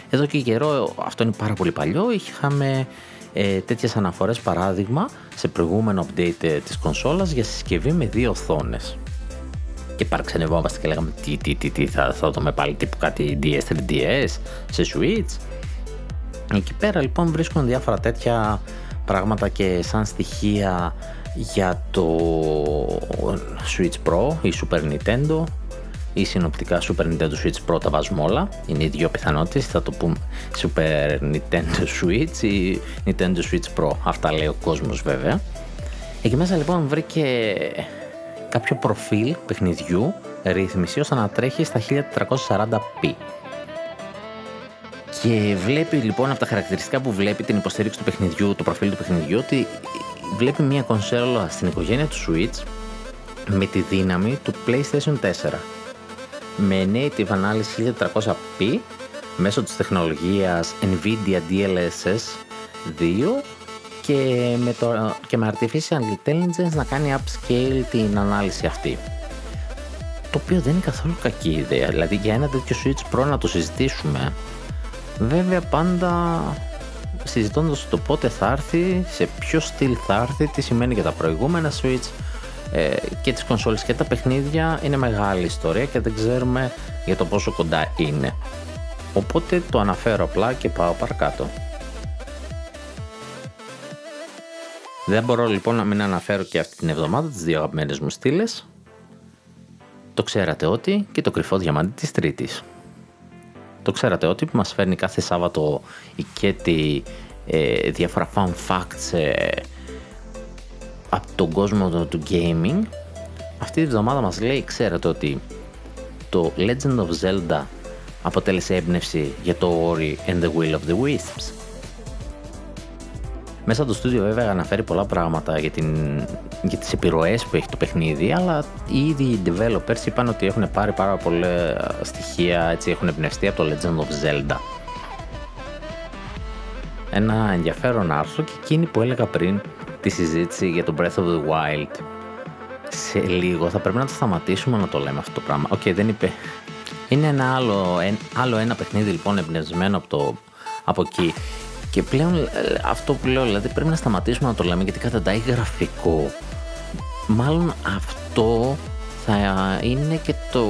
Εδώ και καιρό, αυτό είναι πάρα πολύ παλιό, είχαμε ε, τέτοιες αναφορές παράδειγμα σε προηγούμενο update της κονσόλας για συσκευή με δύο οθόνες. Και παραξενευόμαστε και λέγαμε τι, τι, τι, τι θα, θα δούμε πάλι τύπου κάτι ντι ες, τρία ντι ες, σε Switch. Εκεί πέρα λοιπόν βρίσκουν διάφορα τέτοια πράγματα και σαν στοιχεία για το Switch Pro ή Super Nintendo ή συνοπτικά Super Nintendo Switch Pro, τα βάζουμε όλα, είναι οι δύο πιθανότητες, θα το πούμε Super Nintendo Switch ή Nintendo Switch Pro, αυτά λέει ο κόσμος βέβαια. Εκεί μέσα λοιπόν βρήκε κάποιο προφίλ παιχνιδιού ρύθμιση ώστε να τρέχει στα χίλια τετρακόσια σαράντα πι. Και βλέπει λοιπόν από τα χαρακτηριστικά που βλέπει την υποστήριξη του παιχνιδιού, το προφίλ του παιχνιδιού, ότι βλέπει μια κονσόλα στην οικογένεια του Switch με τη δύναμη του PlayStation τέσσερα. Με native ανάλυση χίλια τετρακόσια πι μέσω της τεχνολογίας NVIDIA ντι ελ ες ες δύο και με, το, και με Artificial Intelligence να κάνει upscale την ανάλυση αυτή. Το οποίο δεν είναι καθόλου κακή ιδέα, δηλαδή για ένα τέτοιο Switch Pro να το συζητήσουμε. Βέβαια πάντα συζητώντας το πότε θα έρθει, σε ποιο στυλ θα έρθει, τι σημαίνει για τα προηγούμενα Switch ε, και τις κονσόλες και τα παιχνίδια, είναι μεγάλη ιστορία και δεν ξέρουμε για το πόσο κοντά είναι. οπότε το αναφέρω απλά και πάω παρακάτω. Δεν μπορώ λοιπόν να μην αναφέρω και αυτή την εβδομάδα τις δύο αγαπημένες μου στήλες, το ξέρατε ότι και το κρυφό διαμάντι της Τρίτης. Το ξέρατε ότι που μας φέρνει κάθε Σάββατο η Κέτη ε, διάφορα fun facts ε, από τον κόσμο του, του gaming. Αυτή τη εβδομάδα μας λέει, ξέρατε ότι το Legend of Zelda αποτέλεσε έμπνευση για το Ori and the Will of the Wisps. Μέσα το στούντιο βέβαια αναφέρει πολλά πράγματα για, την, για τις επιρροές που έχει το παιχνίδι, αλλά οι ίδιοι developers είπαν ότι έχουν πάρει πάρα πολλά στοιχεία, έτσι έχουν εμπνευστεί από το Legend of Zelda. Ένα ενδιαφέρον άρθρο και εκείνη που έλεγα πριν τη συζήτηση για το Breath of the Wild. Σε λίγο θα πρέπει να το σταματήσουμε να το λέμε αυτό το πράγμα. Οκ, okay, δεν είπε. Είναι ένα άλλο, εν, άλλο ένα παιχνίδι λοιπόν εμπνευσμένο από, το, από εκεί. Και πλέον ε, αυτό που λέω, δηλαδή πρέπει να σταματήσουμε να το λέμε γιατί καταντάει γραφικό. Μάλλον αυτό θα είναι και το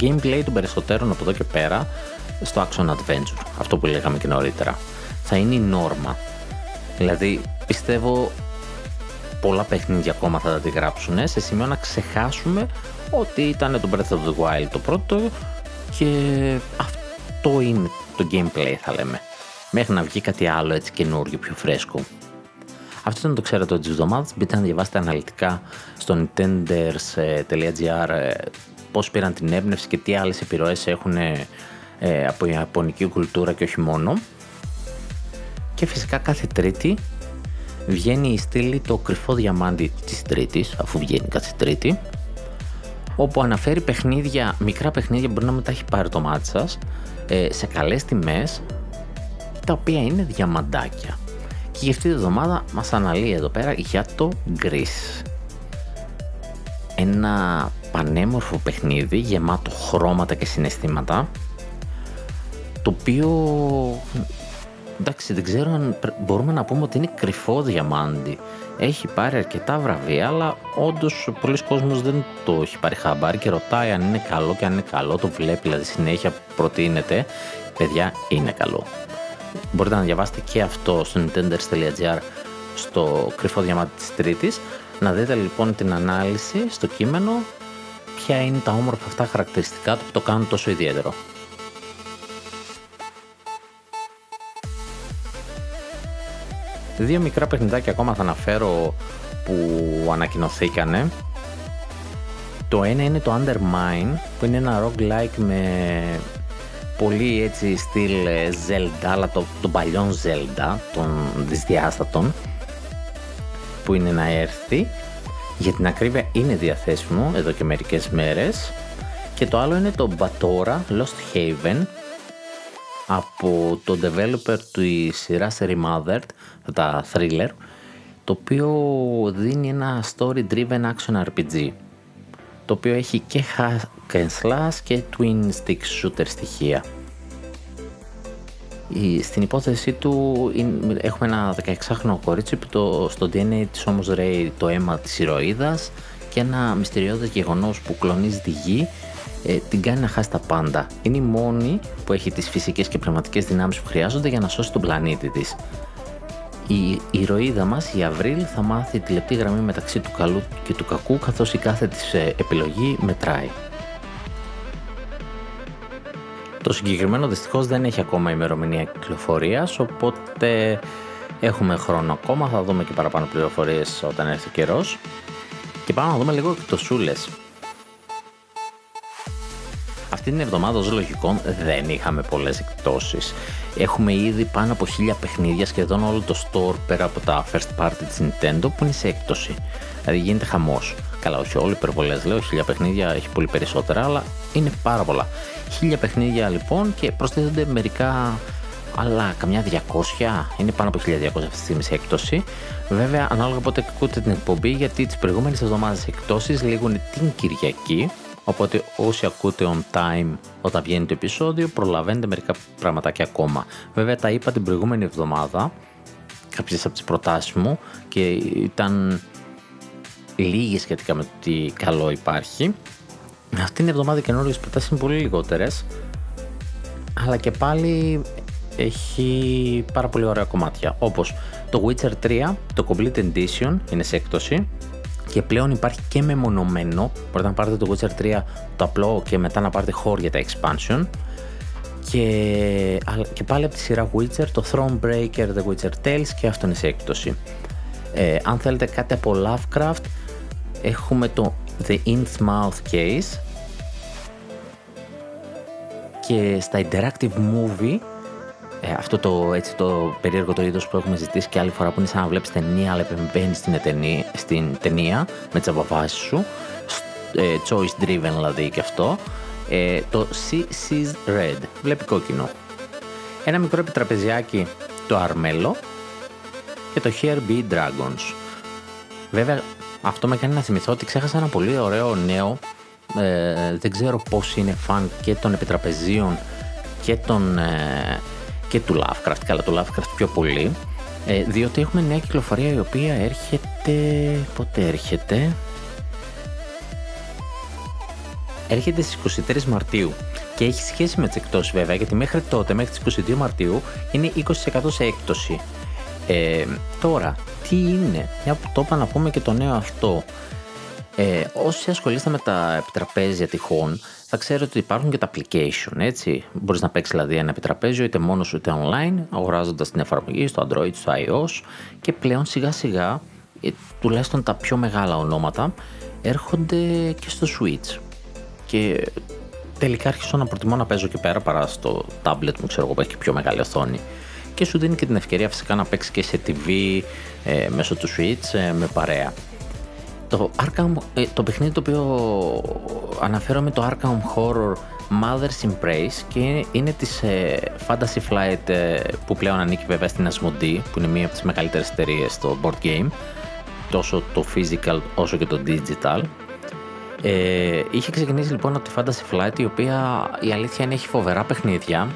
gameplay των περισσότερων από εδώ και πέρα στο Action Adventure, αυτό που λέγαμε και νωρίτερα. Θα είναι η νόρμα. Δηλαδή πιστεύω πολλά παιχνίδια ακόμα θα τα αντιγράψουν σε σημείο να ξεχάσουμε ότι ήταν το Breath of the Wild το πρώτο και αυτό είναι το gameplay θα λέμε. Μέχρι να βγει κάτι άλλο έτσι καινούριο, πιο φρέσκο. Αυτό ήταν το ξέρατε τη εβδομάδα. Μπείτε να διαβάσετε αναλυτικά στο nintenders dot gr πώς πήραν την έμπνευση και τι άλλες επιρροές έχουν από η ιαπωνική κουλτούρα και όχι μόνο. Και φυσικά κάθε Τρίτη βγαίνει η στήλη το κρυφό διαμάντι της Τρίτης, αφού βγαίνει κάθε Τρίτη, όπου αναφέρει παιχνίδια, μικρά παιχνίδια που μπορεί να μετά έχει πάρει το μάτι σας, σε καλές τιμές, τα οποία είναι διαμαντάκια. Και για αυτή τη εβδομάδα μας αναλύει εδώ πέρα για το Gris. Ένα πανέμορφο παιχνίδι γεμάτο χρώματα και συναισθήματα, το οποίο εντάξει δεν ξέρω αν μπορούμε να πούμε ότι είναι κρυφό διαμάντι. Έχει πάρει αρκετά βραβεία, αλλά όντως πολλοί κόσμος δεν το έχει πάρει χαμπάρι και ρωτάει αν είναι καλό και αν είναι καλό. Το βλέπει δηλαδή συνέχεια προτείνεται. Παιδιά, είναι καλό. Μπορείτε να διαβάσετε και αυτό στο nintenders dot gr στο κρυφό διαμάτι της Τρίτης. Να δείτε λοιπόν την ανάλυση στο κείμενο, ποια είναι τα όμορφα αυτά χαρακτηριστικά του που το κάνουν τόσο ιδιαίτερο. Δύο μικρά παιχνιδάκια ακόμα θα αναφέρω που ανακοινωθήκανε. Το ένα είναι το Undermine που είναι ένα roguelike με πολύ έτσι στυλ Zelda, αλλά των το, το παλιών Zelda, των δυσδιάστατων, που είναι να έρθει. Για την ακρίβεια είναι διαθέσιμο εδώ και μερικές μέρες. Και το άλλο είναι το Batora Lost Haven από το developer του σειράς Remothered, τα thriller, το οποίο δίνει ένα story driven action αρ πι τζι, το οποίο έχει και hack and slash και twin stick shooter στοιχεία. Στην υπόθεσή του έχουμε ένα δεκαεξάχρονο κορίτσι που το, στο ντι εν έι της όμως ρέει το αίμα της ηρωίδας και ένα μυστηριώδες γεγονός που κλονίζει τη γη ε, την κάνει να χάσει τα πάντα. Είναι η μόνη που έχει τις φυσικές και πνευματικές δυνάμεις που χρειάζονται για να σώσει τον πλανήτη της. Η ηρωίδα μας, η Αβρίλ, θα μάθει τη λεπτή γραμμή μεταξύ του καλού και του κακού, καθώς η κάθε της επιλογή μετράει. Το συγκεκριμένο δυστυχώς δεν έχει ακόμα ημερομηνία κυκλοφορίας, οπότε έχουμε χρόνο ακόμα, θα δούμε και παραπάνω πληροφορίες όταν έρθει ο καιρός. Και πάμε να δούμε λίγο εκτοσούλες. Αυτή την εβδομάδα ως λογικών δεν είχαμε πολλές εκπτώσεις. Έχουμε ήδη πάνω από χίλια παιχνίδια, σχεδόν όλο το store πέρα από τα first party της Nintendo που είναι σε έκπτωση. Δηλαδή γίνεται χαμός. Καλά, όχι όλοι υπερβολές λέω, χίλια παιχνίδια έχει πολύ περισσότερα, αλλά είναι πάρα πολλά. Χίλια παιχνίδια λοιπόν και προσθέτονται μερικά άλλα καμιά διακόσια, είναι πάνω από χίλια διακόσια αυτή τη στιγμή σε έκπτωση. Βέβαια ανάλογα πότε ακούτε την εκπομπή, γιατί τις προηγούμενες εβδομάδες εκπτώσεις λήγουν την Κυριακή. Οπότε όσοι ακούτε on time όταν βγαίνει το επεισόδιο προλαβαίνετε μερικά πραγματάκια ακόμα. Βέβαια τα είπα την προηγούμενη εβδομάδα κάποιες από τις προτάσεις μου και ήταν λίγες σχετικά με το τι καλό υπάρχει. Αυτή την εβδομάδα καινούριες προτάσεις είναι πολύ λιγότερες. αλλά και πάλι έχει πάρα πολύ ωραία κομμάτια, όπως το Witcher τρία, το Complete Edition είναι σε έκπτωση και πλέον υπάρχει και μεμονωμένο, μπορείτε να πάρετε το Witcher τρία το απλό και μετά να πάρετε χώρο για τα expansion. Και, και πάλι από τη σειρά Witcher, το Thronebreaker, The Witcher Tales, και αυτό είναι σε έκπτωση. Ε, αν θέλετε κάτι από Lovecraft, έχουμε το The Innsmouth Case, και στα Interactive Movie, ε, αυτό το, έτσι, το περίεργο το είδος που έχουμε ζητήσει και άλλη φορά, που είναι σαν να βλέπεις ταινία αλλά επεμβαίνεις στην, στην ταινία με τις αποφάσεις σου, ε, choice driven δηλαδή και αυτό. Ε, το Sea Sees Red, βλέπει κόκκινο. Ένα μικρό επιτραπεζιάκι, το Αρμέλο, και το Here Be Dragons. Βέβαια αυτό με κάνει να θυμηθώ ότι ξέχασα ένα πολύ ωραίο νέο, ε, δεν ξέρω πώς είναι φαν και των επιτραπεζίων και, των, ε, και του Lovecraft, καλά του Lovecraft πιο πολύ, ε, διότι έχουμε νέα κυκλοφορία η οποία έρχεται, πότε έρχεται... Έρχεται στις είκοσι τρεις Μαρτίου και έχει σχέση με τις εκπτώσεις βέβαια, γιατί μέχρι τότε, μέχρι τις είκοσι δύο Μαρτίου, είναι είκοσι τοις εκατό σε έκπτωση. Ε, τώρα, τι είναι, μια που το είπα να πούμε και το νέο αυτό. Ε, όσοι ασχολείστε με τα επιτραπέζια τυχόν, θα ξέρετε ότι υπάρχουν και τα application, έτσι. Μπορείς να παίξεις δηλαδή ένα επιτραπέζιο είτε μόνος είτε online, αγοράζοντας την εφαρμογή στο Android, στο iOS, και πλέον σιγά σιγά, τουλάχιστον τα πιο μεγάλα ονόματα, έρχονται και στο Switch. Και τελικά άρχισα να προτιμώ να παίζω και πέρα παρά στο tablet μου, ξέρω εγώ, που έχει και πιο μεγάλη οθόνη. Και σου δίνει και την ευκαιρία φυσικά να παίξεις και σε τι βι, ε, μέσω του Switch, ε, με παρέα. Το, Arkham, ε, το παιχνίδι το οποίο αναφέρομαι, το Arkham Horror Mother's Embrace, και είναι, είναι της ε, Fantasy Flight, ε, που πλέον ανήκει βέβαια στην Asmodee, που είναι μία από τις μεγαλύτερες εταιρείες στο board game, τόσο το physical όσο και το digital. Ε, είχε ξεκινήσει λοιπόν από τη Fantasy Flight, η οποία η αλήθεια είναι έχει φοβερά παιχνίδια,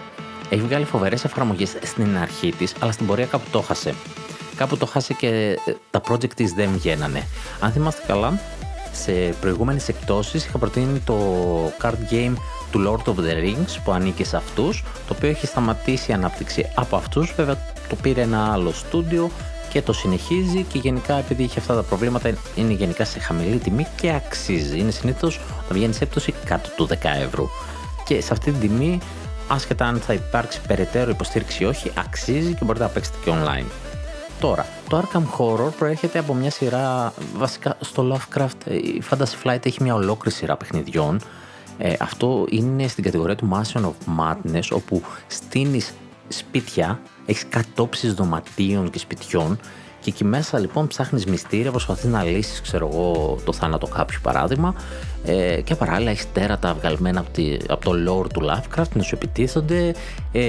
έχει βγάλει φοβερές εφαρμογές στην αρχή της, αλλά στην πορεία κάπου το χάσε. Κάπου το χάσε και τα project της δεν βγαίνανε. Αν θυμάστε καλά, σε προηγούμενες εκπτώσεις είχα προτείνει το card game του Lord of the Rings που ανήκε σε αυτούς, το οποίο έχει σταματήσει η ανάπτυξη από αυτούς, βέβαια το πήρε ένα άλλο στούντιο και το συνεχίζει, και γενικά επειδή είχε αυτά τα προβλήματα είναι γενικά σε χαμηλή τιμή και αξίζει. Είναι συνήθως να βγαίνει σε έπτωση κάτω του δέκα ευρώ, και σε αυτή την τιμή, άσχετα αν θα υπάρξει περαιτέρω υποστήριξη ή όχι, αξίζει και μπορείτε να παίξετε και online. Τώρα, το Arkham Horror προέρχεται από μια σειρά, βασικά στο Lovecraft η Fantasy Flight έχει μια ολόκληρη σειρά παιχνιδιών. Ε, αυτό είναι στην κατηγορία του Mansion of Madness, όπου στείνεις σπίτια, έχεις κατόψεις δωματίων και σπιτιών, και εκεί μέσα λοιπόν ψάχνεις μυστήρια, προσπαθείς να λύσεις, ξέρω εγώ, το θάνατο κάποιου παράδειγμα, ε, και παράλληλα έχεις τέρατα βγαλμένα από, τη, από το lore του Lovecraft να σου επιτίθονται. Ε,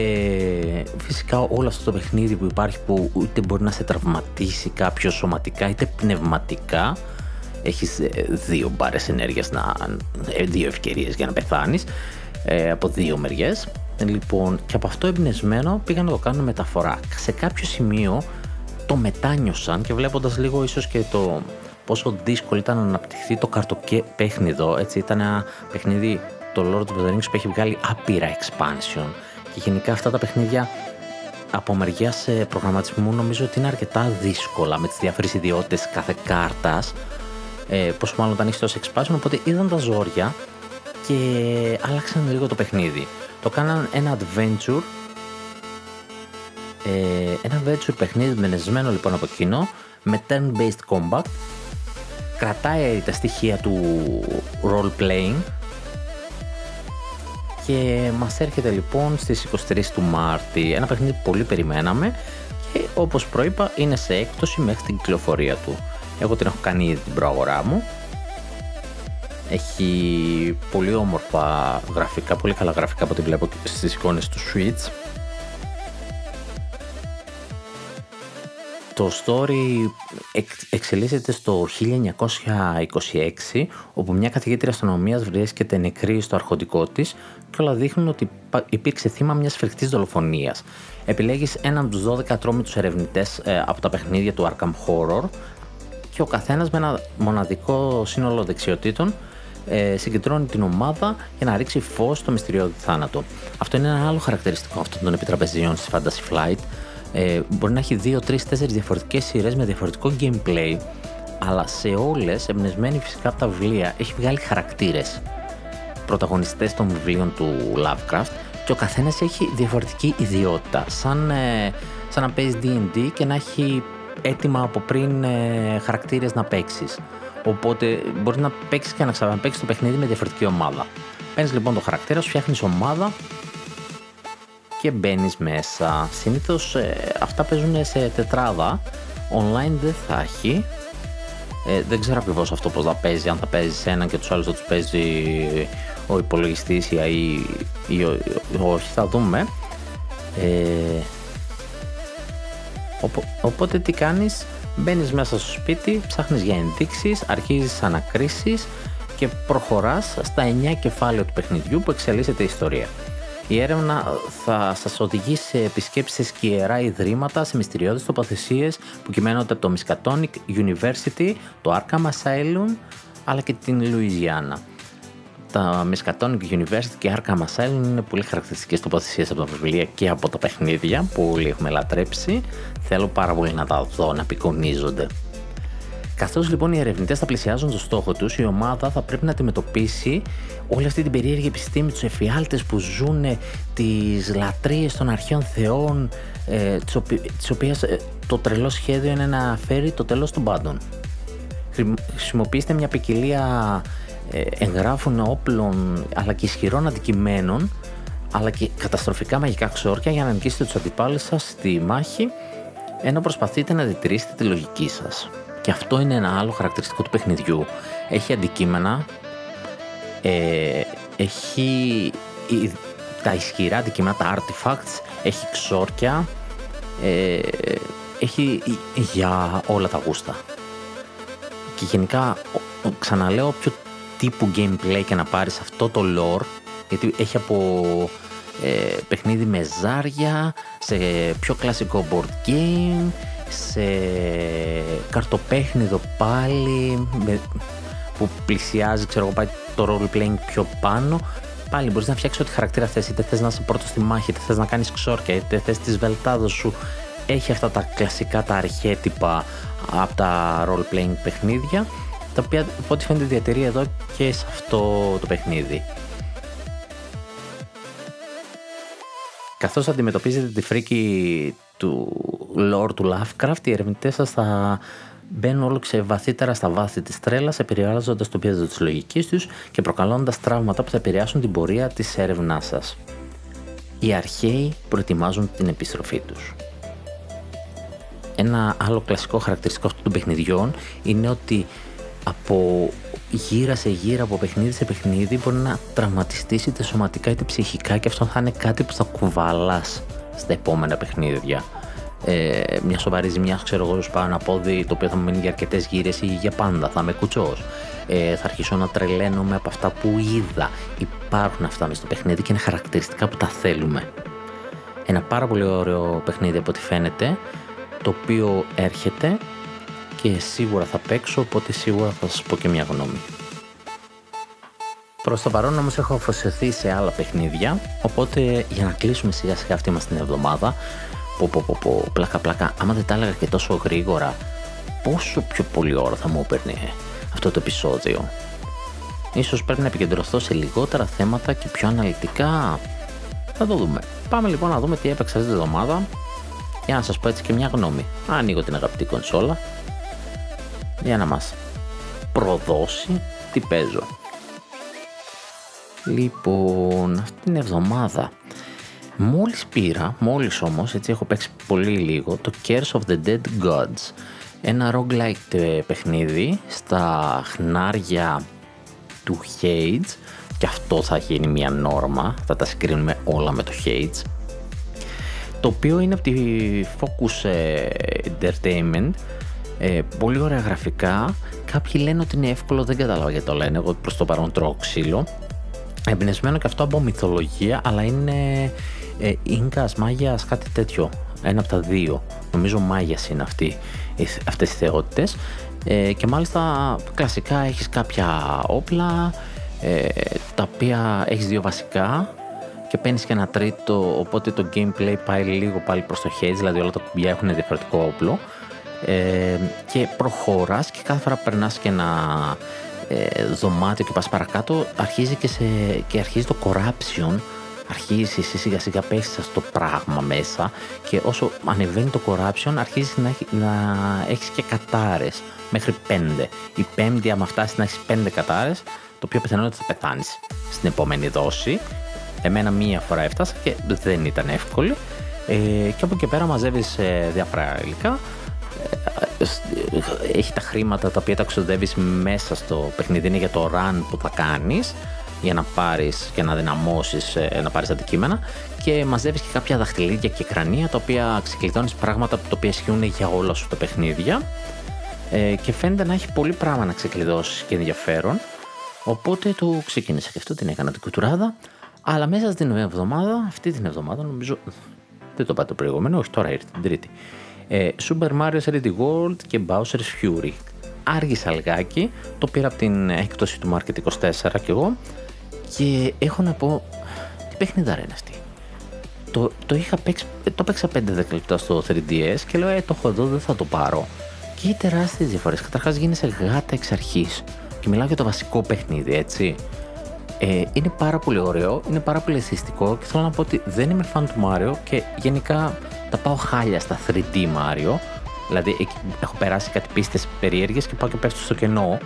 φυσικά όλο αυτό το παιχνίδι που υπάρχει, που είτε μπορεί να σε τραυματίσει κάποιος σωματικά είτε πνευματικά, έχεις δύο μπάρες ενέργειας, να, δύο ευκαιρίες για να πεθάνεις, ε, από δύο μεριές. Λοιπόν, και από αυτό εμπνευσμένο πήγαν να το κάνουν μεταφορά. Σε κάποιο σημείο το μετάνιωσαν, και βλέποντας λίγο ίσως και το πόσο δύσκολο ήταν να αναπτυχθεί το καρτοπέχνιδο, έτσι, ήταν ένα παιχνίδι, το Lord of the Rings, που έχει βγάλει άπειρα expansion, και γενικά αυτά τα παιχνίδια από μεριάς προγραμματισμού νομίζω ότι είναι αρκετά δύσκολα με τις διάφορες ιδιότητες κάθε κάρτας, ε, πόσο μάλλον όταν έχεις τόσο expansion, οπότε είδαν τα ζόρια και άλλαξαν λίγο το παιχνίδι. Το κάναν ένα adventure, ε, ένα adventure παιχνίδι μενεσμένο λοιπόν από εκείνο, με turn-based combat, κρατάει τα στοιχεία του role-playing, και μας έρχεται λοιπόν στις είκοσι τρεις του Μάρτη, ένα παιχνίδι που πολύ περιμέναμε, και όπως προείπα είναι σε έκπτωση μέχρι την κυκλοφορία του. Εγώ την έχω κάνει ήδη την προαγορά μου. Έχει πολύ όμορφα γραφικά, πολύ καλά γραφικά από ό,τι βλέπω στις εικόνες του Switch. Το story εξελίσσεται στο χίλια εννιακόσια είκοσι έξι, όπου μια καθηγήτρια αστυνομίας βρίσκεται νεκρή στο αρχοντικό της, και όλα δείχνουν ότι υπήρξε θύμα μιας φρικτής δολοφονίας. Επιλέγεις έναν από τους δώδεκα ατρόμητους ερευνητές από τα παιχνίδια του Arkham Horror, και ο καθένας με ένα μοναδικό σύνολο δεξιοτήτων ε, συγκεντρώνει την ομάδα για να ρίξει φως στο μυστηριώδη θάνατο. Αυτό είναι ένα άλλο χαρακτηριστικό αυτών των επιτραπεζιών στη Fantasy Flight. Ε, μπορεί να έχει δύο, τρεις, τέσσερις διαφορετικές σειρές με διαφορετικό gameplay, αλλά σε όλες, εμπνευσμένοι φυσικά από τα βιβλία, έχει βγάλει χαρακτήρες, πρωταγωνιστές των βιβλίων του Lovecraft, και ο καθένας έχει διαφορετική ιδιότητα, σαν, ε, σαν να παίζει ντι εν ντι και να έχει έτοιμα από πριν ε, χαρακτήρες να παίξεις. Οπότε μπορεί να παίξεις και να ξαναπαίξεις το παιχνίδι με διαφορετική ομάδα. Παίρνεις λοιπόν το χαρακτήρα σου, φτιάχνεις ομάδα και μπαίνεις μέσα. Συνήθως ε, αυτά παίζουν σε τετράδα, online δεν θα έχει. Ε, δεν ξέρω ακριβώς αυτό πώς θα παίζει, αν θα παίζει έναν και τους άλλους θα τους παίζει ο υπολογιστής ή, ή, ή, ή όχι, θα δούμε. Ε, οπο, οπότε τι κάνεις, μπαίνεις μέσα στο σπίτι, ψάχνεις για ενδείξεις, αρχίζεις ανακρίσεις και προχωράς στα εννιά κεφάλαια του παιχνιδιού που εξελίσσεται η ιστορία. Η έρευνα θα σας οδηγεί σε επισκέψεις και ιερά ιδρύματα, σε μυστηριώδεις τοποθεσίες που κυμαίνονται από το Miskatonic University, το Arkham Asylum, αλλά και την Λουιζιάννα. Τα Miskatonic University και Arkham Asylum είναι πολύ χαρακτηριστικές τοποθεσίες από τα βιβλία και από τα παιχνίδια που όλοι έχουμε λατρέψει. Θέλω πάρα πολύ να τα δω να απεικονίζονται. Καθώς λοιπόν οι ερευνητές θα πλησιάζουν το στόχο τους, η ομάδα θα πρέπει να αντιμετωπίσει όλη αυτή την περίεργη επιστήμη, τους εφιάλτες που ζουν, τις λατρείες των αρχαίων θεών, ε, τις οποίες ε, το τρελό σχέδιο είναι να φέρει το τέλος των πάντων. Χρησιμοποιήστε μια ποικιλία ε, εγγράφων, όπλων αλλά και ισχυρών αντικειμένων, αλλά και καταστροφικά μαγικά ξόρκια για να νικήσετε τους αντιπάλους σας στη μάχη, ενώ προσπαθείτε να διατηρήσετε τη λογική σας. Και αυτό είναι ένα άλλο χαρακτηριστικό του παιχνιδιού. Έχει αντικείμενα, ε, έχει η, τα ισχυρά αντικείμενα, τα artifacts, έχει ξόρκια, ε, έχει για όλα τα γούστα. Και γενικά, ξαναλέω, ποιο τύπου gameplay και να πάρεις αυτό το lore, γιατί έχει από ε, παιχνίδι με ζάρια, σε πιο κλασικό board game, σε καρτοπέχνιδο πάλι με, που πλησιάζει, ξέρω εγώ, πάει το role playing πιο πάνω. Πάλι μπορείς να φτιάξεις ό,τι χαρακτήρα θες, είτε θες να είσαι πρώτος στη μάχη, είτε θες να κάνεις ξόρκια, είτε θες τις βελτάδες σου. Έχει αυτά τα κλασικά, τα αρχέτυπα από τα role playing παιχνίδια, τα οποία ό,τι φαίνεται διατηρεί εδώ και σε αυτό το παιχνίδι. Καθώς αντιμετωπίζετε τη φρίκη του lore του Lovecraft, οι ερευνητές σας θα μπαίνουν όλο και βαθύτερα στα βάθη της τρέλας, επηρεάζοντας το πεδίο της λογικής τους και προκαλώντας τραύματα που θα επηρεάσουν την πορεία της έρευνάς σας. Οι αρχαίοι προετοιμάζουν την επιστροφή τους. Ένα άλλο κλασικό χαρακτηριστικό αυτών των παιχνιδιών είναι ότι από γύρα σε γύρα, από παιχνίδι σε παιχνίδι, μπορεί να τραυματιστείς είτε σωματικά είτε ψυχικά, και αυτό θα είναι κάτι που θα κουβαλάς στα επόμενα παιχνίδια. Ε, μια σοβαρή ζημιά, ξέρω εγώ, σπάω ένα πόδι, το οποίο θα μου μείνει για αρκετές γύρες ή για πάντα, θα είμαι κουτσός. Ε, θα αρχίσω να τρελαίνομαι από αυτά που είδα. Υπάρχουν αυτά μες στο παιχνίδι και είναι χαρακτηριστικά που τα θέλουμε. Ένα πάρα πολύ ωραίο παιχνίδι από ό,τι φαίνεται, το οποίο έρχεται και σίγουρα θα παίξω, οπότε σίγουρα θα σας πω και μια γνώμη. Προς το παρόν όμως έχω αφοσιωθεί σε άλλα παιχνίδια, οπότε για να κλείσουμε σιγά σιγά αυτή μας την εβδομάδα, πω πω πω πω, πλάκα πλάκα, άμα δεν τα έλεγα και τόσο γρήγορα, πόσο πιο πολλή ώρα θα μου έπαιρνε αυτό το επεισόδιο. Ίσως πρέπει να επικεντρωθώ σε λιγότερα θέματα και πιο αναλυτικά, θα το δούμε. Πάμε λοιπόν να δούμε τι έπαιξα αυτή την εβδομάδα, για να σας πω έτσι και μια γνώμη. Ανοίγω την αγαπητή κονσόλα, για να μας προδώσει τι παίζω. Λοιπόν, αυτή την εβδομάδα μόλις πήρα, μόλις όμως, έτσι έχω παίξει πολύ λίγο, το Curse of the Dead Gods, ένα roguelite παιχνίδι στα χνάρια του Hades, και αυτό θα γίνει μια νόρμα, θα τα συγκρίνουμε όλα με το Hades, το οποίο είναι από τη Focus Entertainment. Ε, πολύ ωραία γραφικά, κάποιοι λένε ότι είναι εύκολο, δεν καταλάβω γιατί το λένε, εγώ προς το παρόν τρώω ξύλο. Εμπνευσμένο και αυτό από μυθολογία, αλλά είναι ε, Ίνκας, Μάγιας, κάτι τέτοιο, ένα από τα δύο, νομίζω Μάγιας είναι αυτοί, αυτές οι θεότητες, ε, και μάλιστα κλασικά έχεις κάποια όπλα, ε, τα οποία έχεις δύο βασικά και παίρνεις και ένα τρίτο, οπότε το gameplay πάει λίγο πάλι προς το χέρι, δηλαδή όλα τα κουμπιά έχουν διαφορετικό όπλο, ε, και προχωράς και κάθε φορά περνάς και ένα ε, δωμάτιο και πας παρακάτω, αρχίζει και, σε, και αρχίζει το corruption. Αρχίζει εσύ σιγά σιγά πέφτει στο πράγμα μέσα και όσο ανεβαίνει το corruption αρχίζεις να, έχει, να έχεις και κατάρες μέχρι πέντε. Η πέμπτη άμα φτάσεις να έχεις πέντε κατάρες, το πιο πιθανό είναι ότι θα πεθάνεις στην επόμενη δόση. Εμένα μία φορά έφτασα και δεν ήταν εύκολη, ε, και από εκεί πέρα μαζεύεις ε, διάφορα υλικά. Ε, έχει τα χρήματα τα οποία τα ξοδεύεις μέσα στο παιχνίδι, είναι για το run που θα κάνεις, για να πάρεις και να δυναμώσεις, να πάρεις αντικείμενα, και μαζεύεις και κάποια δαχτυλίδια και κρανία τα οποία ξεκλειδώνεις, πράγματα που το οποία ισχύουν για όλα σου τα παιχνίδια, ε, και φαίνεται να έχει πολύ πράγμα να ξεκλειδώσεις και ενδιαφέρον, οπότε το ξεκίνησα και αυτό, την έκανα την κουτουράδα, αλλά μέσα στην εβδομάδα, αυτή την εβδομάδα νομίζω, δεν το πάτε το προηγούμενο, όχι τώρα ήρθε την Τρίτη, ε, Super Mario θρι ντι World και Bowser's Fury. Άργησα λιγάκι, το πήρα από την έκπτωση του Market είκοσι τέσσερα κι εγώ. Και έχω να πω, τι παιχνιδάρα είναι αυτή. Το, το είχα παίξει, το παίξα πέντε δέκα λεπτά στο θρι ντι ες και λέω, ε, το έχω εδώ, δεν θα το πάρω. Και οι τεράστιες διαφορές. Καταρχάς γίνεσαι γάτα εξ αρχής. Και μιλάω για το βασικό παιχνίδι, έτσι. Ε, είναι πάρα πολύ ωραίο, είναι πάρα πολύ αισθητικό και θέλω να πω ότι δεν είμαι φαν του Μάριο και γενικά τα πάω χάλια στα θρι ντι Μάριο. Δηλαδή, έχω περάσει κάτι πίστες περίεργες και πάω και πέφτω στο κενό.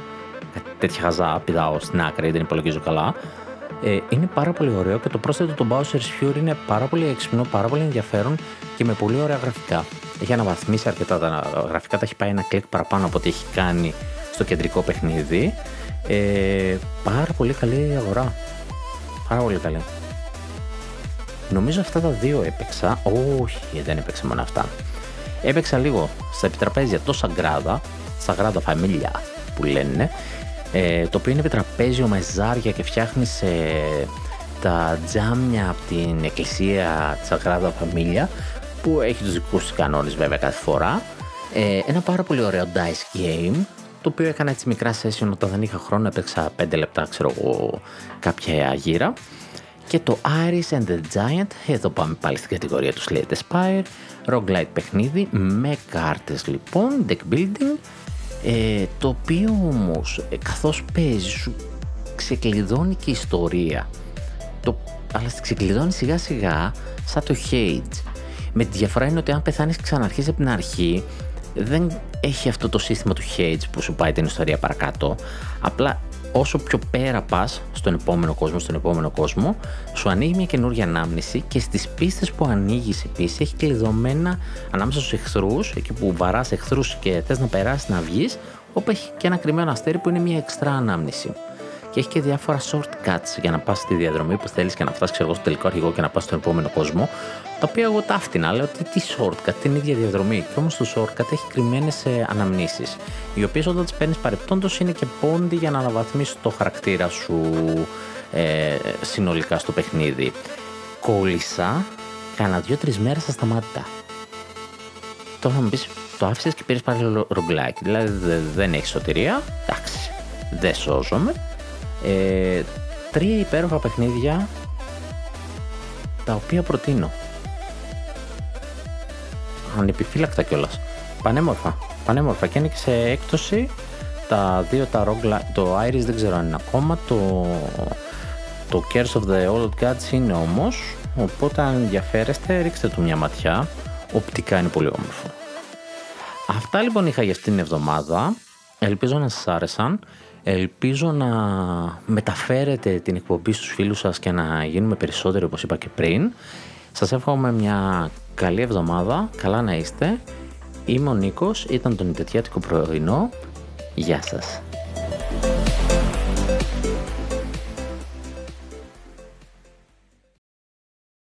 Κάτι τέτοια χαζά, πηδάω στην άκρη, δεν υπολογίζω καλά. Ε, είναι πάρα πολύ ωραίο και το πρόσθετο του Bowser's Fury είναι πάρα πολύ έξυπνο, πάρα πολύ ενδιαφέρον και με πολύ ωραία γραφικά. Έχει αναβαθμίσει αρκετά τα γραφικά, τα έχει πάει ένα κλικ παραπάνω από ό,τι έχει κάνει στο κεντρικό παιχνίδι. Ε, πάρα πολύ καλή αγορά. Πάρα πολύ καλή. Νομίζω αυτά τα δύο έπαιξα. Όχι, δεν έπαιξα μόνο αυτά. Έπαιξα λίγο στα επιτραπέζια το Sagrada, Sagrada Familia που λένε. Ε, το οποίο είναι επιτραπέζιο με ζάρια και φτιάχνεις ε, τα τζάμια από την εκκλησία της Sagrada Familia, που έχει τους δικούς τους κανόνες βέβαια κάθε φορά. Ε, ένα πάρα πολύ ωραίο dice game, το οποίο έκανα έτσι μικρά session όταν δεν είχα χρόνο, έπαιξα πέντε λεπτά ξέρω εγώ κάποια γύρα. Και το Iris and the Giant, εδώ πάμε πάλι στην κατηγορία του Slay the Spire, roguelite παιχνίδι με κάρτες λοιπόν, deck building. Ε, το οποίο όμως καθώς παίζει σου ξεκλειδώνει και η ιστορία, το, αλλά ξεκλειδώνει σιγά σιγά σαν το Hades, με τη διαφορά είναι ότι αν πεθάνεις ξαναρχίζει από την αρχή, δεν έχει αυτό το σύστημα του Hades που σου πάει την ιστορία παρακάτω, απλά όσο πιο πέρα πας στον επόμενο κόσμο, στον επόμενο κόσμο σου ανοίγει μια καινούργια ανάμνηση και στις πίστες που ανοίγεις επίσης έχει κλειδωμένα ανάμεσα στους εχθρούς, εκεί που βαράς εχθρούς και θες να περάσεις να βγεις, όπου έχει και ένα κρυμμένο αστέρι που είναι μια εξτρά ανάμνηση και έχει και διάφορα shortcuts για να πας στη διαδρομή που θέλεις και να φτάσεις ξέρω, στο τελικό αρχηγό και να πας στον επόμενο κόσμο, τα οποία εγώ ταύτινα, λέω ότι τι shortcut, την ίδια διαδρομή, και όμως το shortcut έχει κρυμμένες αναμνήσεις, οι οποίες όταν τις παίρνεις παρεπτόντως είναι και πόντι για να αναβαθμίσεις το χαρακτήρα σου ε, συνολικά στο παιχνίδι. Κόλλησα, κάνα δύο τρεις μέρες στα σταμάτητα. Τώρα θα μου πεις, το άφησες και πήρες πάλι ρογκλάκι, δηλαδή δεν έχει σωτηρία, εντάξει, δεν σώζομαι. Ε, τρία υπέροχα παιχνίδια τα οποία προτείνω ανεπιφύλακτα κιόλας, πανέμορφα, πανέμορφα και είναι και σε έκπτωση τα δύο τα ρόγκλα, το Iris δεν ξέρω αν είναι ακόμα, το, το Curse of the Old Gods είναι όμως, οπότε αν ενδιαφέρεστε ρίξτε του μια ματιά, οπτικά είναι πολύ όμορφο. Αυτά λοιπόν είχα για αυτήν την εβδομάδα, ελπίζω να σας άρεσαν. Ελπίζω να μεταφέρετε την εκπομπή στους φίλους σας και να γίνουμε περισσότεροι όπως είπα και πριν. Σας εύχομαι μια καλή εβδομάδα, καλά να είστε. Είμαι ο Νίκος, ήταν το νητετιάτικο πρωινό. Γεια σας.